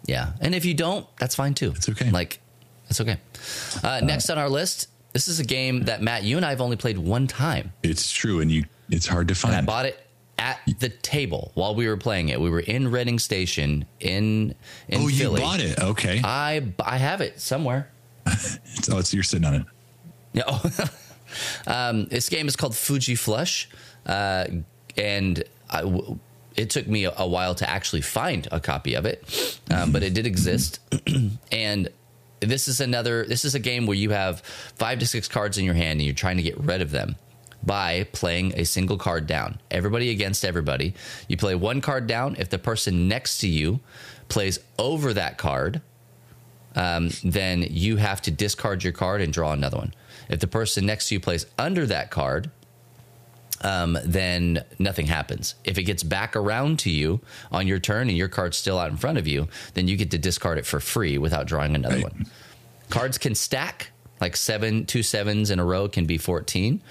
Yeah, and if you don't, that's fine too. It's okay. It's okay. Next on our list, this is a game that Matt, you and I have only played one time. It's true, and it's hard to find. And I bought it at the table while we were playing it. We were in Reading Station in Philly. You bought it? Okay. I have it somewhere. So you're sitting on it. Yeah. This game is called Fuji Flush, and it took me a while to actually find a copy of it, but it did exist. And this is a game where you have 5 to 6 cards in your hand and you're trying to get rid of them by playing a single card down. Everybody against everybody. You play one card down. If the person next to you plays over that card, then you have to discard your card and draw another one. If the person next to you plays under that card, then nothing happens. If it gets back around to you on your turn and your card's still out in front of you, then you get to discard it for free without drawing another one. Cards can stack, like 7, 2 sevens in a row can be 14.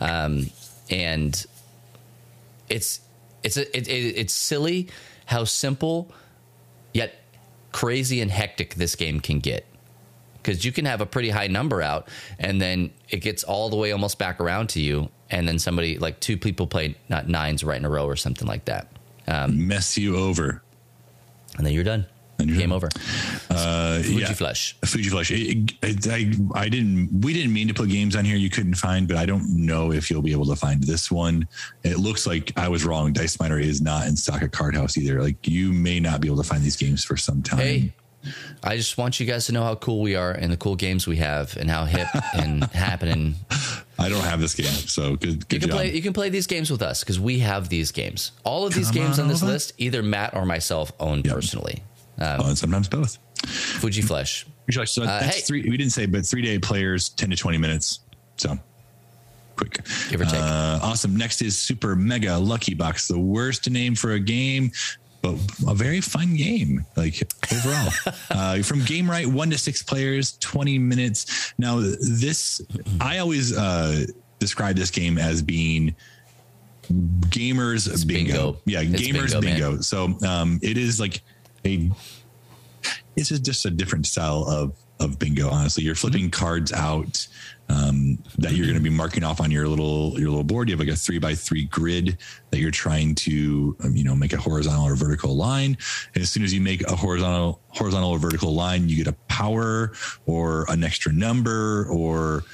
And it's silly how simple yet crazy and hectic this game can get. Because you can have a pretty high number out, and then it gets all the way almost back around to you, and then somebody, like two people play not nines right in a row or something like that. Mess you over. And then you're done. Game over. Fuji Flush. We didn't mean to put games on here you couldn't find, but I don't know if you'll be able to find this one. It looks like I was wrong. Dice Miner is not in stock at Cardhouse either. Like, you may not be able to find these games for some time. Hey, I just want you guys to know how cool we are and the cool games we have and how hip and happening. I don't have this game, so good job. You can play these games with us because we have these games. All of these games on this list, either Matt or myself own personally. And sometimes both. Fuji Flesh. So that's we didn't say, but 3-day players, 10 to 20 minutes. So quick. Give or take. Awesome. Next is Super Mega Lucky Box. The worst name for a game, but a very fun game, like overall. From Game Right, 1 to 6 players, 20 minutes. Now, I always describe this game as being gamers bingo. Yeah, it's gamers bingo. So it is like it's just a different style of bingo. Honestly, you're flipping cards out that you're going to be marking off on your little board. You have like a 3x3 grid that you're trying to, make a horizontal or vertical line. And as soon as you make a horizontal or vertical line, you get a power or an extra number or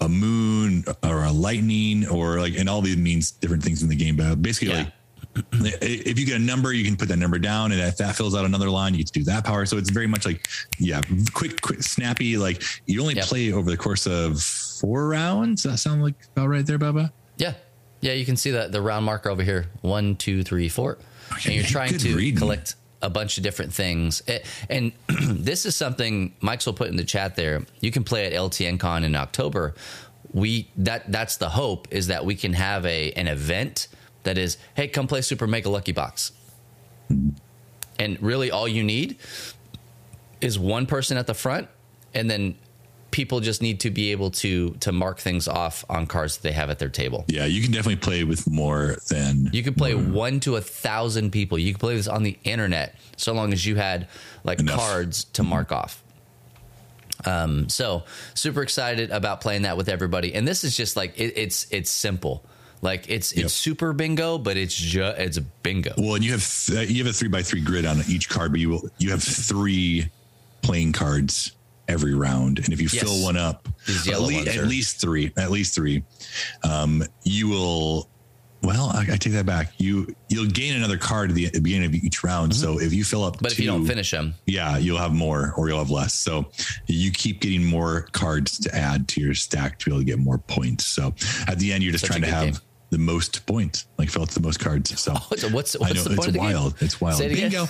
a moon or a lightning or like, and all these means different things in the game, but basically if you get a number, you can put that number down, and if that fills out another line, you get to do that power. So it's very much like, quick, snappy. Like you only play over the course of 4 rounds. Does that sound like about right there, Bubba? Yeah, yeah. You can see that the round marker over here: 1, 2, 3, 4. Okay, and you're trying to collect a bunch of different things. And this is something Mike's will put in the chat there. You can play at LTN Con in October. That's the hope, is that we can have an event. That is, hey, come play Super Mega Lucky Box. And really all you need is one person at the front, and then people just need to be able to mark things off on cards that they have at their table. Yeah, you can definitely play with more than... You can play 1 to 1,000 people. You can play this on the internet so long as you had enough cards to mark off. So super excited about playing that with everybody. And this is just like, it's simple. Like it's super bingo, but it's bingo. Well, and you have a 3x3 grid on each card, but you have 3 playing cards every round, and if you fill one up, at least three, you will. Well, I take that back. You'll gain another card at the beginning of each round. Mm-hmm. So if you fill up, if you don't finish them, you'll have more or you'll have less. So you keep getting more cards to add to your stack to be able to get more points. So at the end, you're just trying to have the most points, like fill out the most cards. So, what's the point? It's wild. It's wild. Say it again. Bingo.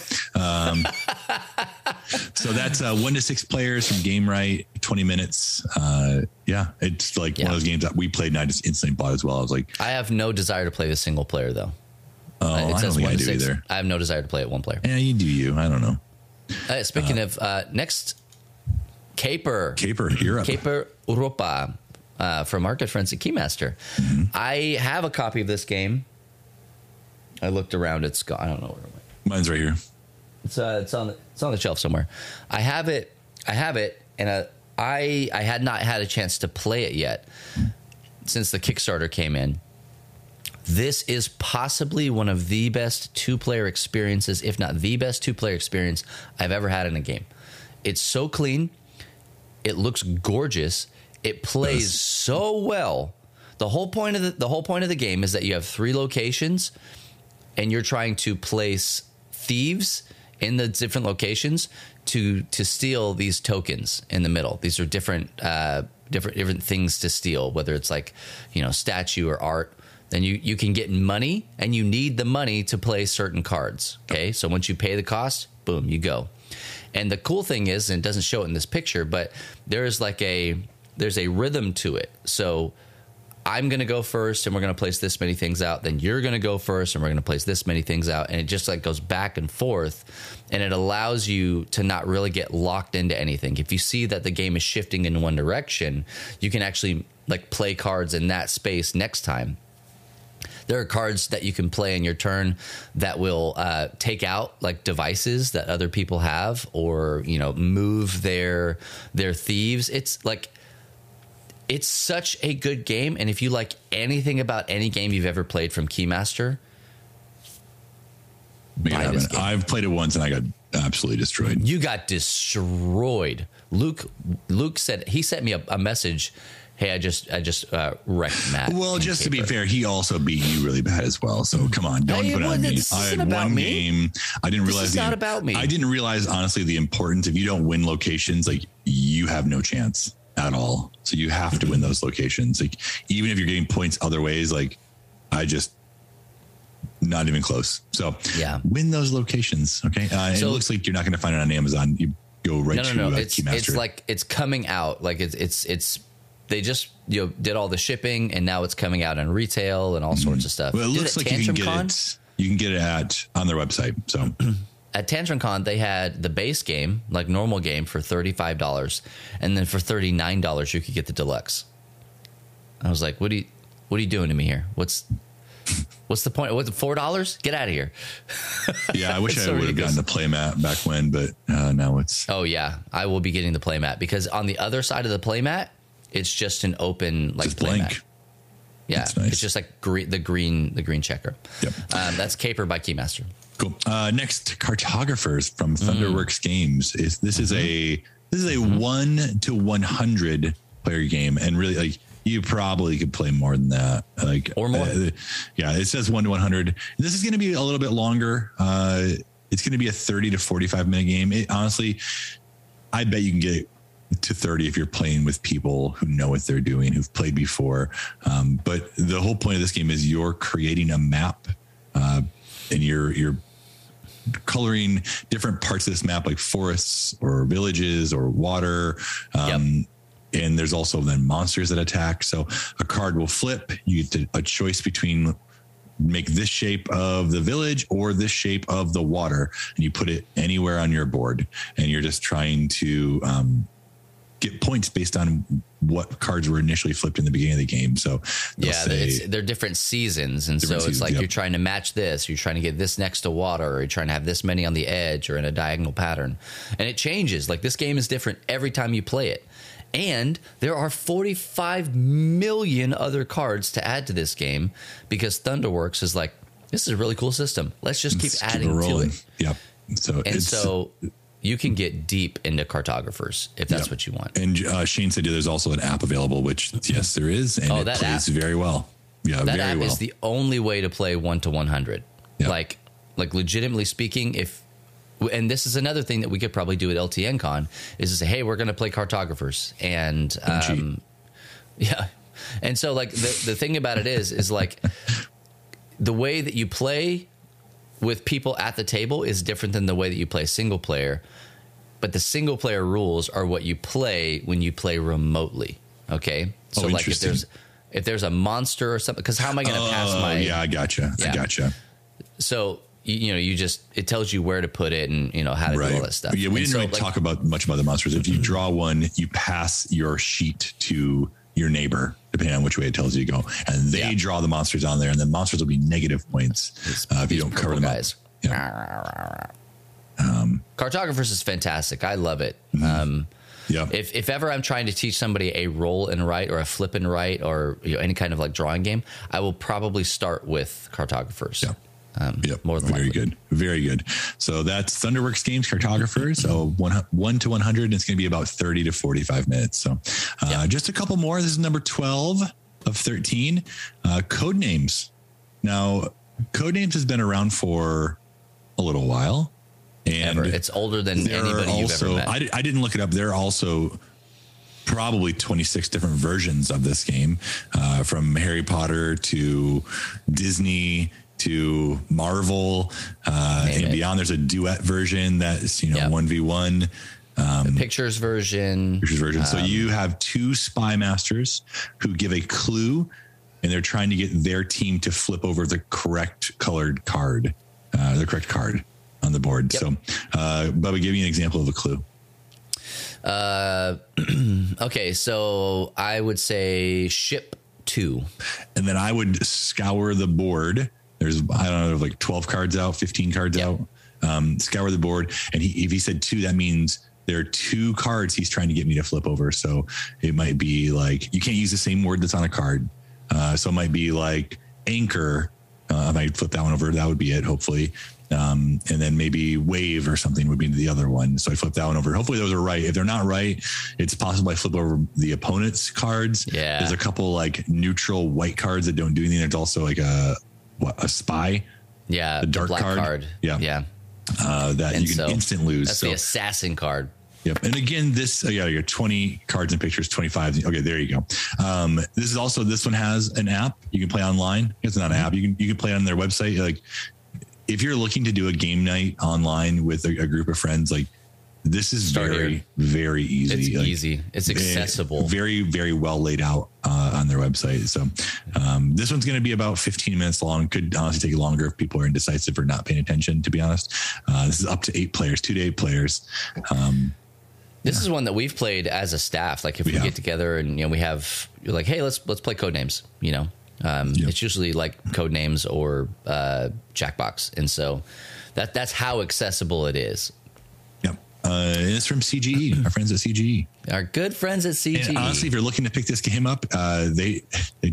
So that's 1 to 6 players from Game Right, 20 minutes. It's like one of those games that we played and I just instantly bought as well. I was like, I have no desire to play the single player though. Oh, I don't think I do either. I have no desire to play it one player. Yeah, you do you. I don't know. Speaking of next, Caper Europa. From our good friends at Keymaster. Mm-hmm. I have a copy of this game. I looked around. It's gone. I don't know where it went. Mine's right here. It's on the shelf somewhere. I have it, and I had not had a chance to play it yet since the Kickstarter came in. This is possibly one of the best two-player experiences, if not the best two-player experience I've ever had in a game. It's so clean. It looks gorgeous. It plays so well. The whole point of the game is that you have 3 locations and you're trying to place thieves in the different locations to steal these tokens in the middle. These are different things to steal, whether it's like, statue or art. Then you can get money, and you need the money to play certain cards. Okay? So once you pay the cost, boom, you go. And the cool thing is, and it doesn't show it in this picture, but there is like there's a rhythm to it. So I'm going to go first and we're going to place this many things out. Then you're going to go first and we're going to place this many things out. And it just like goes back and forth, and it allows you to not really get locked into anything. If you see that the game is shifting in one direction, you can actually like play cards in that space next time. There are cards that you can play in your turn that will take out like devices that other people have, or, move their thieves. It's such a good game, and if you like anything about any game you've ever played from Keymaster, I've played it once and I got absolutely destroyed. You got destroyed. Luke said he sent me a message. Hey, I just wrecked Matt. Well, just Caper. To be fair, he also beat you really bad as well. So come on, don't put on me. I had one game. I didn't realize. This is not about me. I didn't realize honestly the importance. If you don't win locations, like you have no chance at all. So you have to win those locations. Like even if you're getting points other ways, like I just not even close. So yeah, win those locations. Okay. So, it looks like you're not going to find it on Amazon. You go right to Keymaster. It's like it's coming out. Like it's they just did all the shipping, and now it's coming out in retail and all sorts of stuff. Well, it looks like you can get it on their website. So. At Tantrum Con, they had the base game, like normal game, for $35, and then for $39 you could get the deluxe. I was like, "What are you doing to me here? What's the point? What's $4? Get out of here!" Yeah, I wish I would have gotten the playmat back when, but now it's. Oh yeah, I will be getting the playmat, because on the other side of the playmat, it's just an open like playmat. Yeah, nice. It's just like the green checker. Yep. That's Caper by Keymaster. Cool. Next, Cartographers from Thunderworks Games. This is a 1 to 100 player game, and really, like, you probably could play more than that, like, or more. It says 1 to 100. This is going to be a little bit longer. It's going to be a 30 to 45 minute game. Honestly, I bet you can get it to 30 if you're playing with people who know what they're doing, who've played before. But the whole point of this game is you're creating a map, and you're coloring different parts of this map, like forests or villages or water. And there's also then monsters that attack. So a card will flip. You get a choice between make this shape of the village or this shape of the water. And you put it anywhere on your board, and you're just trying to, get points based on what cards were initially flipped in the beginning of the game. So they're different seasons. And so it's like, you're trying to match this, you're trying to get this next to water, or you're trying to have this many on the edge or in a diagonal pattern. And it changes. Like, this game is different every time you play it. And there are 45 million other cards to add to this game, because Thunderworks is like, this is a really cool system. Let's just keep adding to it. Yep. So you can get deep into Cartographers if that's what you want. And Shane said there's also an app available, which, yes, there is. And it plays very well. Yeah, that app is the only way to play 1 to 100. Yep. Like legitimately speaking, and this is another thing that we could probably do at LTN Con, is to say, hey, we're going to play Cartographers. And, And so like the thing about it is like the way that you play with people at the table is different than the way that you play single player. But the single player rules are what you play when you play remotely. Okay. So like if there's a monster or something, because how am I going to pass my, yeah, I gotcha. Yeah. I gotcha. So, it tells you where to put it and, how to do all that stuff. Yeah. We didn't really talk about much about the monsters. If you draw one, you pass your sheet to your neighbor, depending on which way it tells you to go. And they draw the monsters on there, and then monsters will be negative points if you don't cover them up. Yeah. Cartographers is fantastic. I love it. Mm-hmm. Yeah. If ever I'm trying to teach somebody a roll and write or a flip and write or any kind of like drawing game, I will probably start with Cartographers. Yeah. More than likely. Very good. So that's Thunderworks Games Cartographer. So 1 to 100. It's going to be about 30 to 45 minutes. So just a couple more. This is number 12 of 13. Codenames. Now, Codenames has been around for a little while. And it's older than anybody you've ever met. I didn't look it up. There are also probably 26 different versions of this game, from Harry Potter to Disney to Marvel and beyond. There's a duet version that's 1v1. The pictures version. So you have two spy masters who give a clue, and they're trying to get their team to flip over the correct colored card, on the board. Yep. So, Bubba, give me an example of a clue. Okay, so I would say ship 2. And then I would scour the board. There's, 12 cards out, 15 cards out. Scour the board. And if he said 2, that means there are 2 cards he's trying to get me to flip over. So it might be like, you can't use the same word that's on a card. So it might be like anchor. I might flip that one over. That would be it, hopefully. And then maybe wave or something would be the other one. So I flip that one over. Hopefully those are right. If they're not right, it's possible I flip over the opponent's cards. Yeah. There's a couple like neutral white cards that don't do anything. There's also like a spy. Yeah. The dark card. Yeah. Yeah. That you can instant lose. That's the assassin card. Yep. And again, this, you got 20 cards and pictures, 25. Okay, there you go. This one has an app. You can play online. It's not an app. You can play on their website. Like, if you're looking to do a game night online with a group of friends, like this is very, very easy. It's easy. It's accessible. Very, very well laid out on their website. So this one's going to be about 15 minutes long. Could honestly take longer if people are indecisive or not paying attention, to be honest. This is up to 8 players, 2 to 8 players. This is one that we've played as a staff. Like if we get together and, we have like, hey, let's play Codenames, It's usually like Codenames or Jackbox. And so that's how accessible it is. Yep. It's from CGE, our friends at CGE. Our good friends at CGE. And honestly, if you're looking to pick this game up, they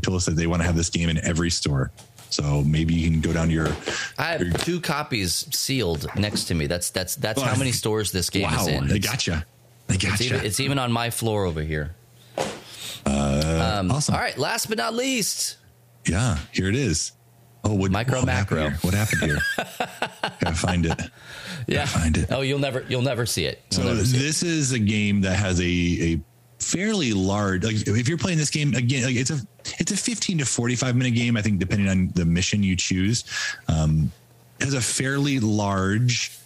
told us that they want to have this game in every store. So maybe you can go down to I have 2 copies sealed next to me. That's how many stores this game is in. They gotcha. It's even on my floor over here. Awesome. All right. Last but not least. Yeah, here it is. Oh, Micro Macro. What happened here? Gotta find it. Yeah, find it. Oh, you'll never see it. This is a game that has a fairly large. Like, if you're playing this game again, like it's a 15 to 45 minute game. I think depending on the mission you choose, it has a fairly large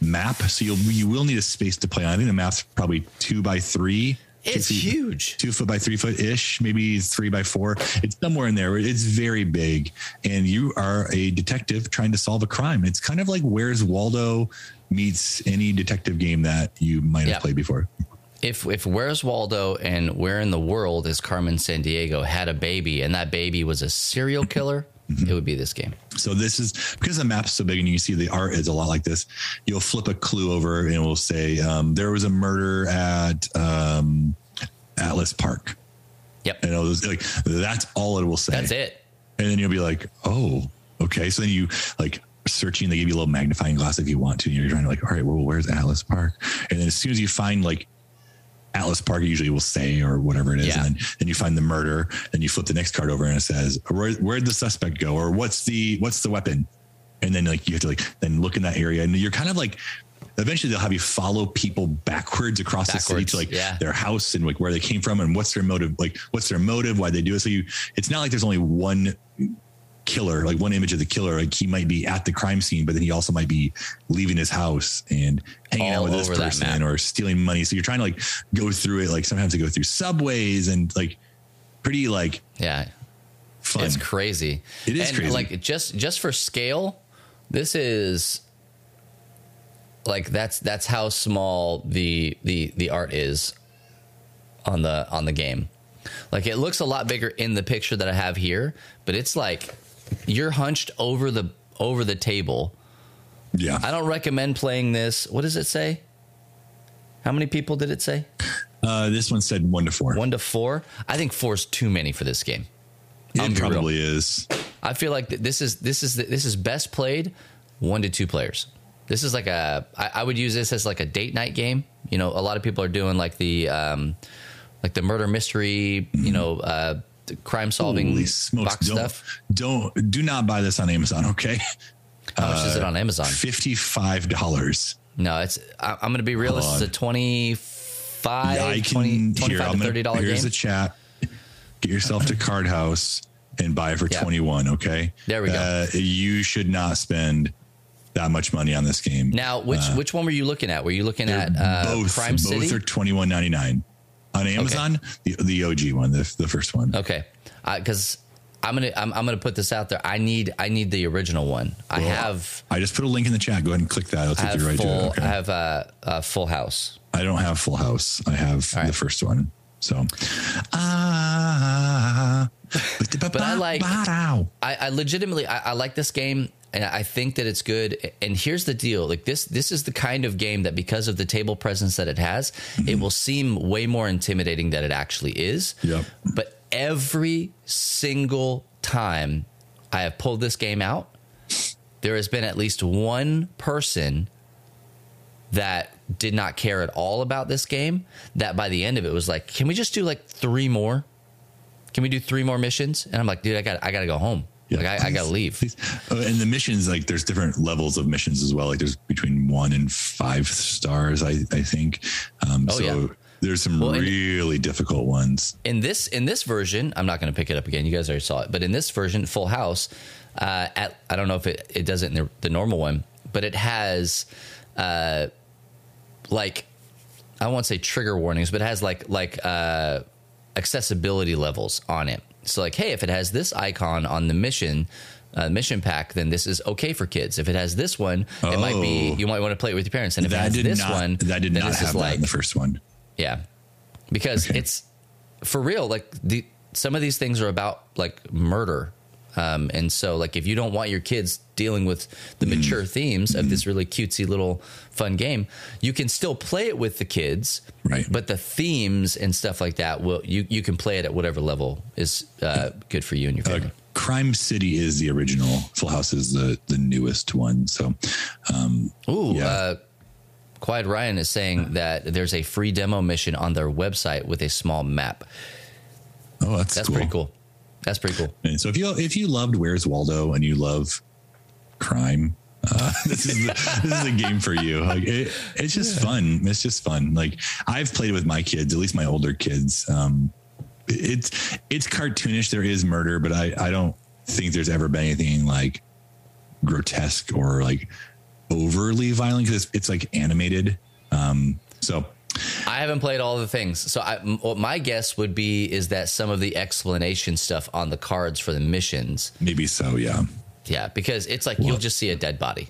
map. So you will need a space to play on. I think the map's probably 2x3. It's huge. 2 foot by 3 foot ish, maybe 3x4. It's somewhere in there. It's very big. And you are a detective trying to solve a crime. It's kind of like Where's Waldo meets any detective game that you might have played before. If Where's Waldo and Where in the World is Carmen Sandiego had a baby and that baby was a serial killer, it would be this game. So this is because the map's so big and you see the art is a lot like this. You'll flip a clue over and we'll say there was a murder at Atlas Park. Yep. And it was like, that's all it will say. That's it. And then you'll be like, oh, okay. So then you like searching, they give you a little magnifying glass if you want to. And you're trying to like, all right, well, where's Atlas Park? And then as soon as you find like Atlas Park usually will say or whatever it is. Yeah. And then you find the murder and you flip the next card over and it says, where'd the suspect go? Or what's the weapon? And then like, you have to like, then look in that area and you're kind of like eventually they'll have you follow people backwards across the city to their house and like where they came from and what's their motive, why they do it. So it's not like there's only one killer, like one image of the killer. Like he might be at the crime scene, but then he also might be leaving his house and hanging out with this person or stealing money. So you're trying to like go through it. Like sometimes they go through subways and like pretty like, yeah, fun. It's crazy. It is crazy. Like just for scale, this is like, that's how small the art is on the game. Like it looks a lot bigger in the picture that I have here, but it's like you're hunched over the table. Yeah. I don't recommend playing this. What does it say? How many people did it say? This one said 1 to 4. 1 to 4. I think 4 is too many for this game. It probably is. I feel like this is best played 1 to 2 players. This is like I would use this as like a date night game. You know, a lot of people are doing like the murder mystery, you know, crime solving box stuff. Do not buy this on Amazon. Okay. How much is it on Amazon? $55. No, I'm going to be real. It's a $25 to $30 game. Here's the chat. Get yourself to Cardhouse and buy it for 21. Okay. There we go. You should not spend that much money on this game. Now, which one were you looking at? Were you looking at both, Crime City? Both are $21.99 on Amazon. Okay. The OG one, the first one. Okay, because I'm gonna put this out there. I need the original one. I just put a link in the chat. Go ahead and click that. I'll take you right to it. Okay. I have Full House. I don't have Full House. I have the first one. So, but I like this game. And I think that it's good. And here's the deal. Like this is the kind of game that because of the table presence that it has, it will seem way more intimidating than it actually is. Yep. But every single time I have pulled this game out, there has been at least one person that did not care at all about this game that by the end of it was like, can we just do like 3 more? Can we do 3 more missions? And I'm like, dude, I got to go home. Yeah, like I gotta leave. And the missions, like there's different levels of missions as well. Like there's between 1 and 5 stars, I think. There's some really difficult ones. In this version, I'm not going to pick it up again. You guys already saw it. But in this version, Full House, I don't know if it does it in the normal one, but it has like I won't say trigger warnings, but it has like accessibility levels on it. So like, hey, if it has this icon on the mission pack, then this is okay for kids. If it has this one, it might be you might want to play it with your parents. And if that it has this not, one, that did not have that like, in the first one. Yeah, because it's for real. Like some of these things are about like murder, and so like if you don't want your kids dealing with the mature themes of this really cutesy little fun game, you can still play it with the kids, right? But the themes and stuff like that will you can play it at whatever level is good for you and your family. Crime City is the original. Full House is the newest one. So, Quiet Ryan is saying that there's a free demo mission on their website with a small map. Oh, that's cool. Pretty cool. That's pretty cool. And so if you loved Where's Waldo and you love crime, this is a game for you. Like it's just fun. It's just fun. Like I've played it with my kids, at least my older kids. It's cartoonish. There is murder, but I don't think there's ever been anything like grotesque or like overly violent because it's like animated. So I haven't played all the things. So my guess would be is that some of the explanation stuff on the cards for the missions. Maybe so. Yeah. Yeah, because it's like you'll just see a dead body.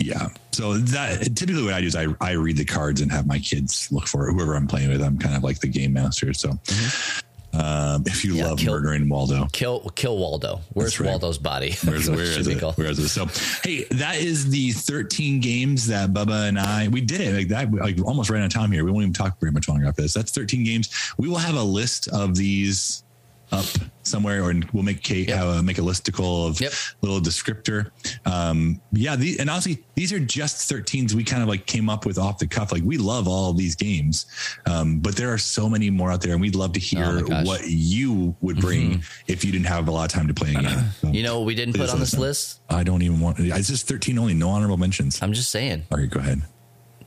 Yeah. So that typically what I do is I read the cards and have my kids look for it. Whoever I'm playing with, I'm kind of like the game master. So if you love murdering Waldo. Kill Waldo. Where's Waldo's body? Where is it? So, hey, that is the 13 games that Bubba and we did it like that. Like almost right on time here. We won't even talk very much longer after this. That's 13 games. We will have a list of these up somewhere, or we'll make Kate make a listicle of little descriptor. And honestly, these are just 13s we kind of like came up with off the cuff. Like we love all these games, but there are so many more out there, and we'd love to hear what you would bring if you didn't have a lot of time to play a game. So, you know, we didn't put on this list. I don't even want. It's just 13 only, no honorable mentions. I'm just saying. All right, go ahead.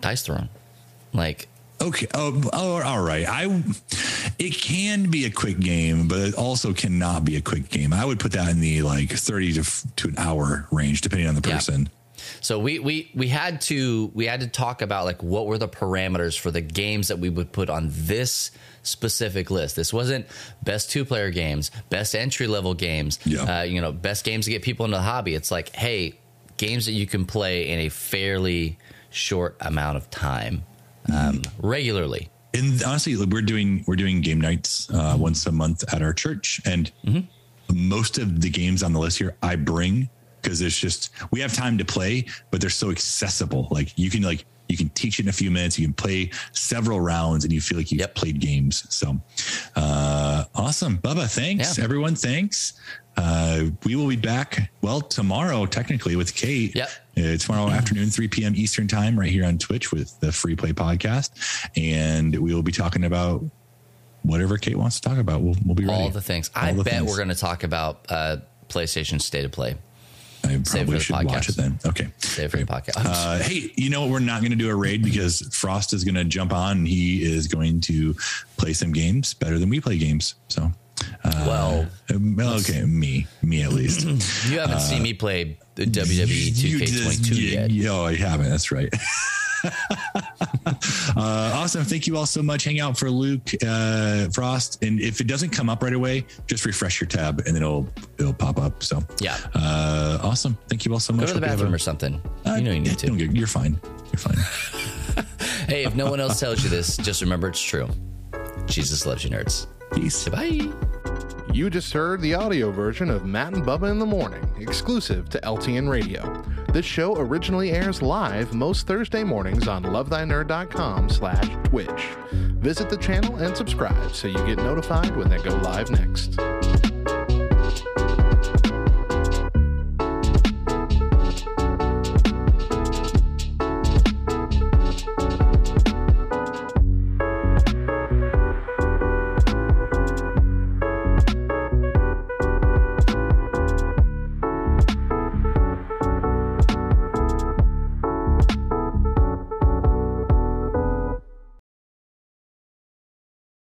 dice thrown. Like, okay. Oh, all right. It can be a quick game, but it also cannot be a quick game. I would put that in the like 30 to an hour range, depending on the person. Yeah. So we had to talk about like, what were the parameters for the games that we would put on this specific list. This wasn't best 2-player games, best entry level games, best games to get people into the hobby. It's like, hey, games that you can play in a fairly short amount of time. Regularly. And honestly, we're doing game nights once a month at our church, and most of the games on the list here I bring, because it's just, we have time to play, but they're so accessible. Like you can teach it in a few minutes, you can play several rounds, and you feel like you've played games. So awesome, Bubba. Thanks, everyone. Thanks. We will be back, well, tomorrow, technically, with Kate. Yep. Tomorrow afternoon, 3 p.m. Eastern time, right here on Twitch with the Free Play Podcast. And we will be talking about whatever Kate wants to talk about. We'll be ready. All the things. We're going to talk about PlayStation State of Play. I probably should watch it then. Okay. Save for the podcast. Hey, you know what? We're not going to do a raid because Frost is going to jump on. He is going to play some games better than we play games. So. Okay, me at least. You haven't seen me play WWE 2K22 yet. No, I haven't. That's right. Awesome. Thank you all so much. Hang out for Luke, Frost, and if it doesn't come up right away, just refresh your tab and it'll pop up. So yeah. Awesome. Thank you all so much. Go to the bathroom or something. You know you need to. You're fine. You're fine. Hey, if no one else tells you this, just remember it's true. Jesus loves you, nerds. Peace. Bye. You just heard the audio version of Matt and Bubba in the Morning, exclusive to LTN Radio. This show originally airs live most Thursday mornings on lovethynerd.com/Twitch. Visit the channel and subscribe so you get notified when they go live next.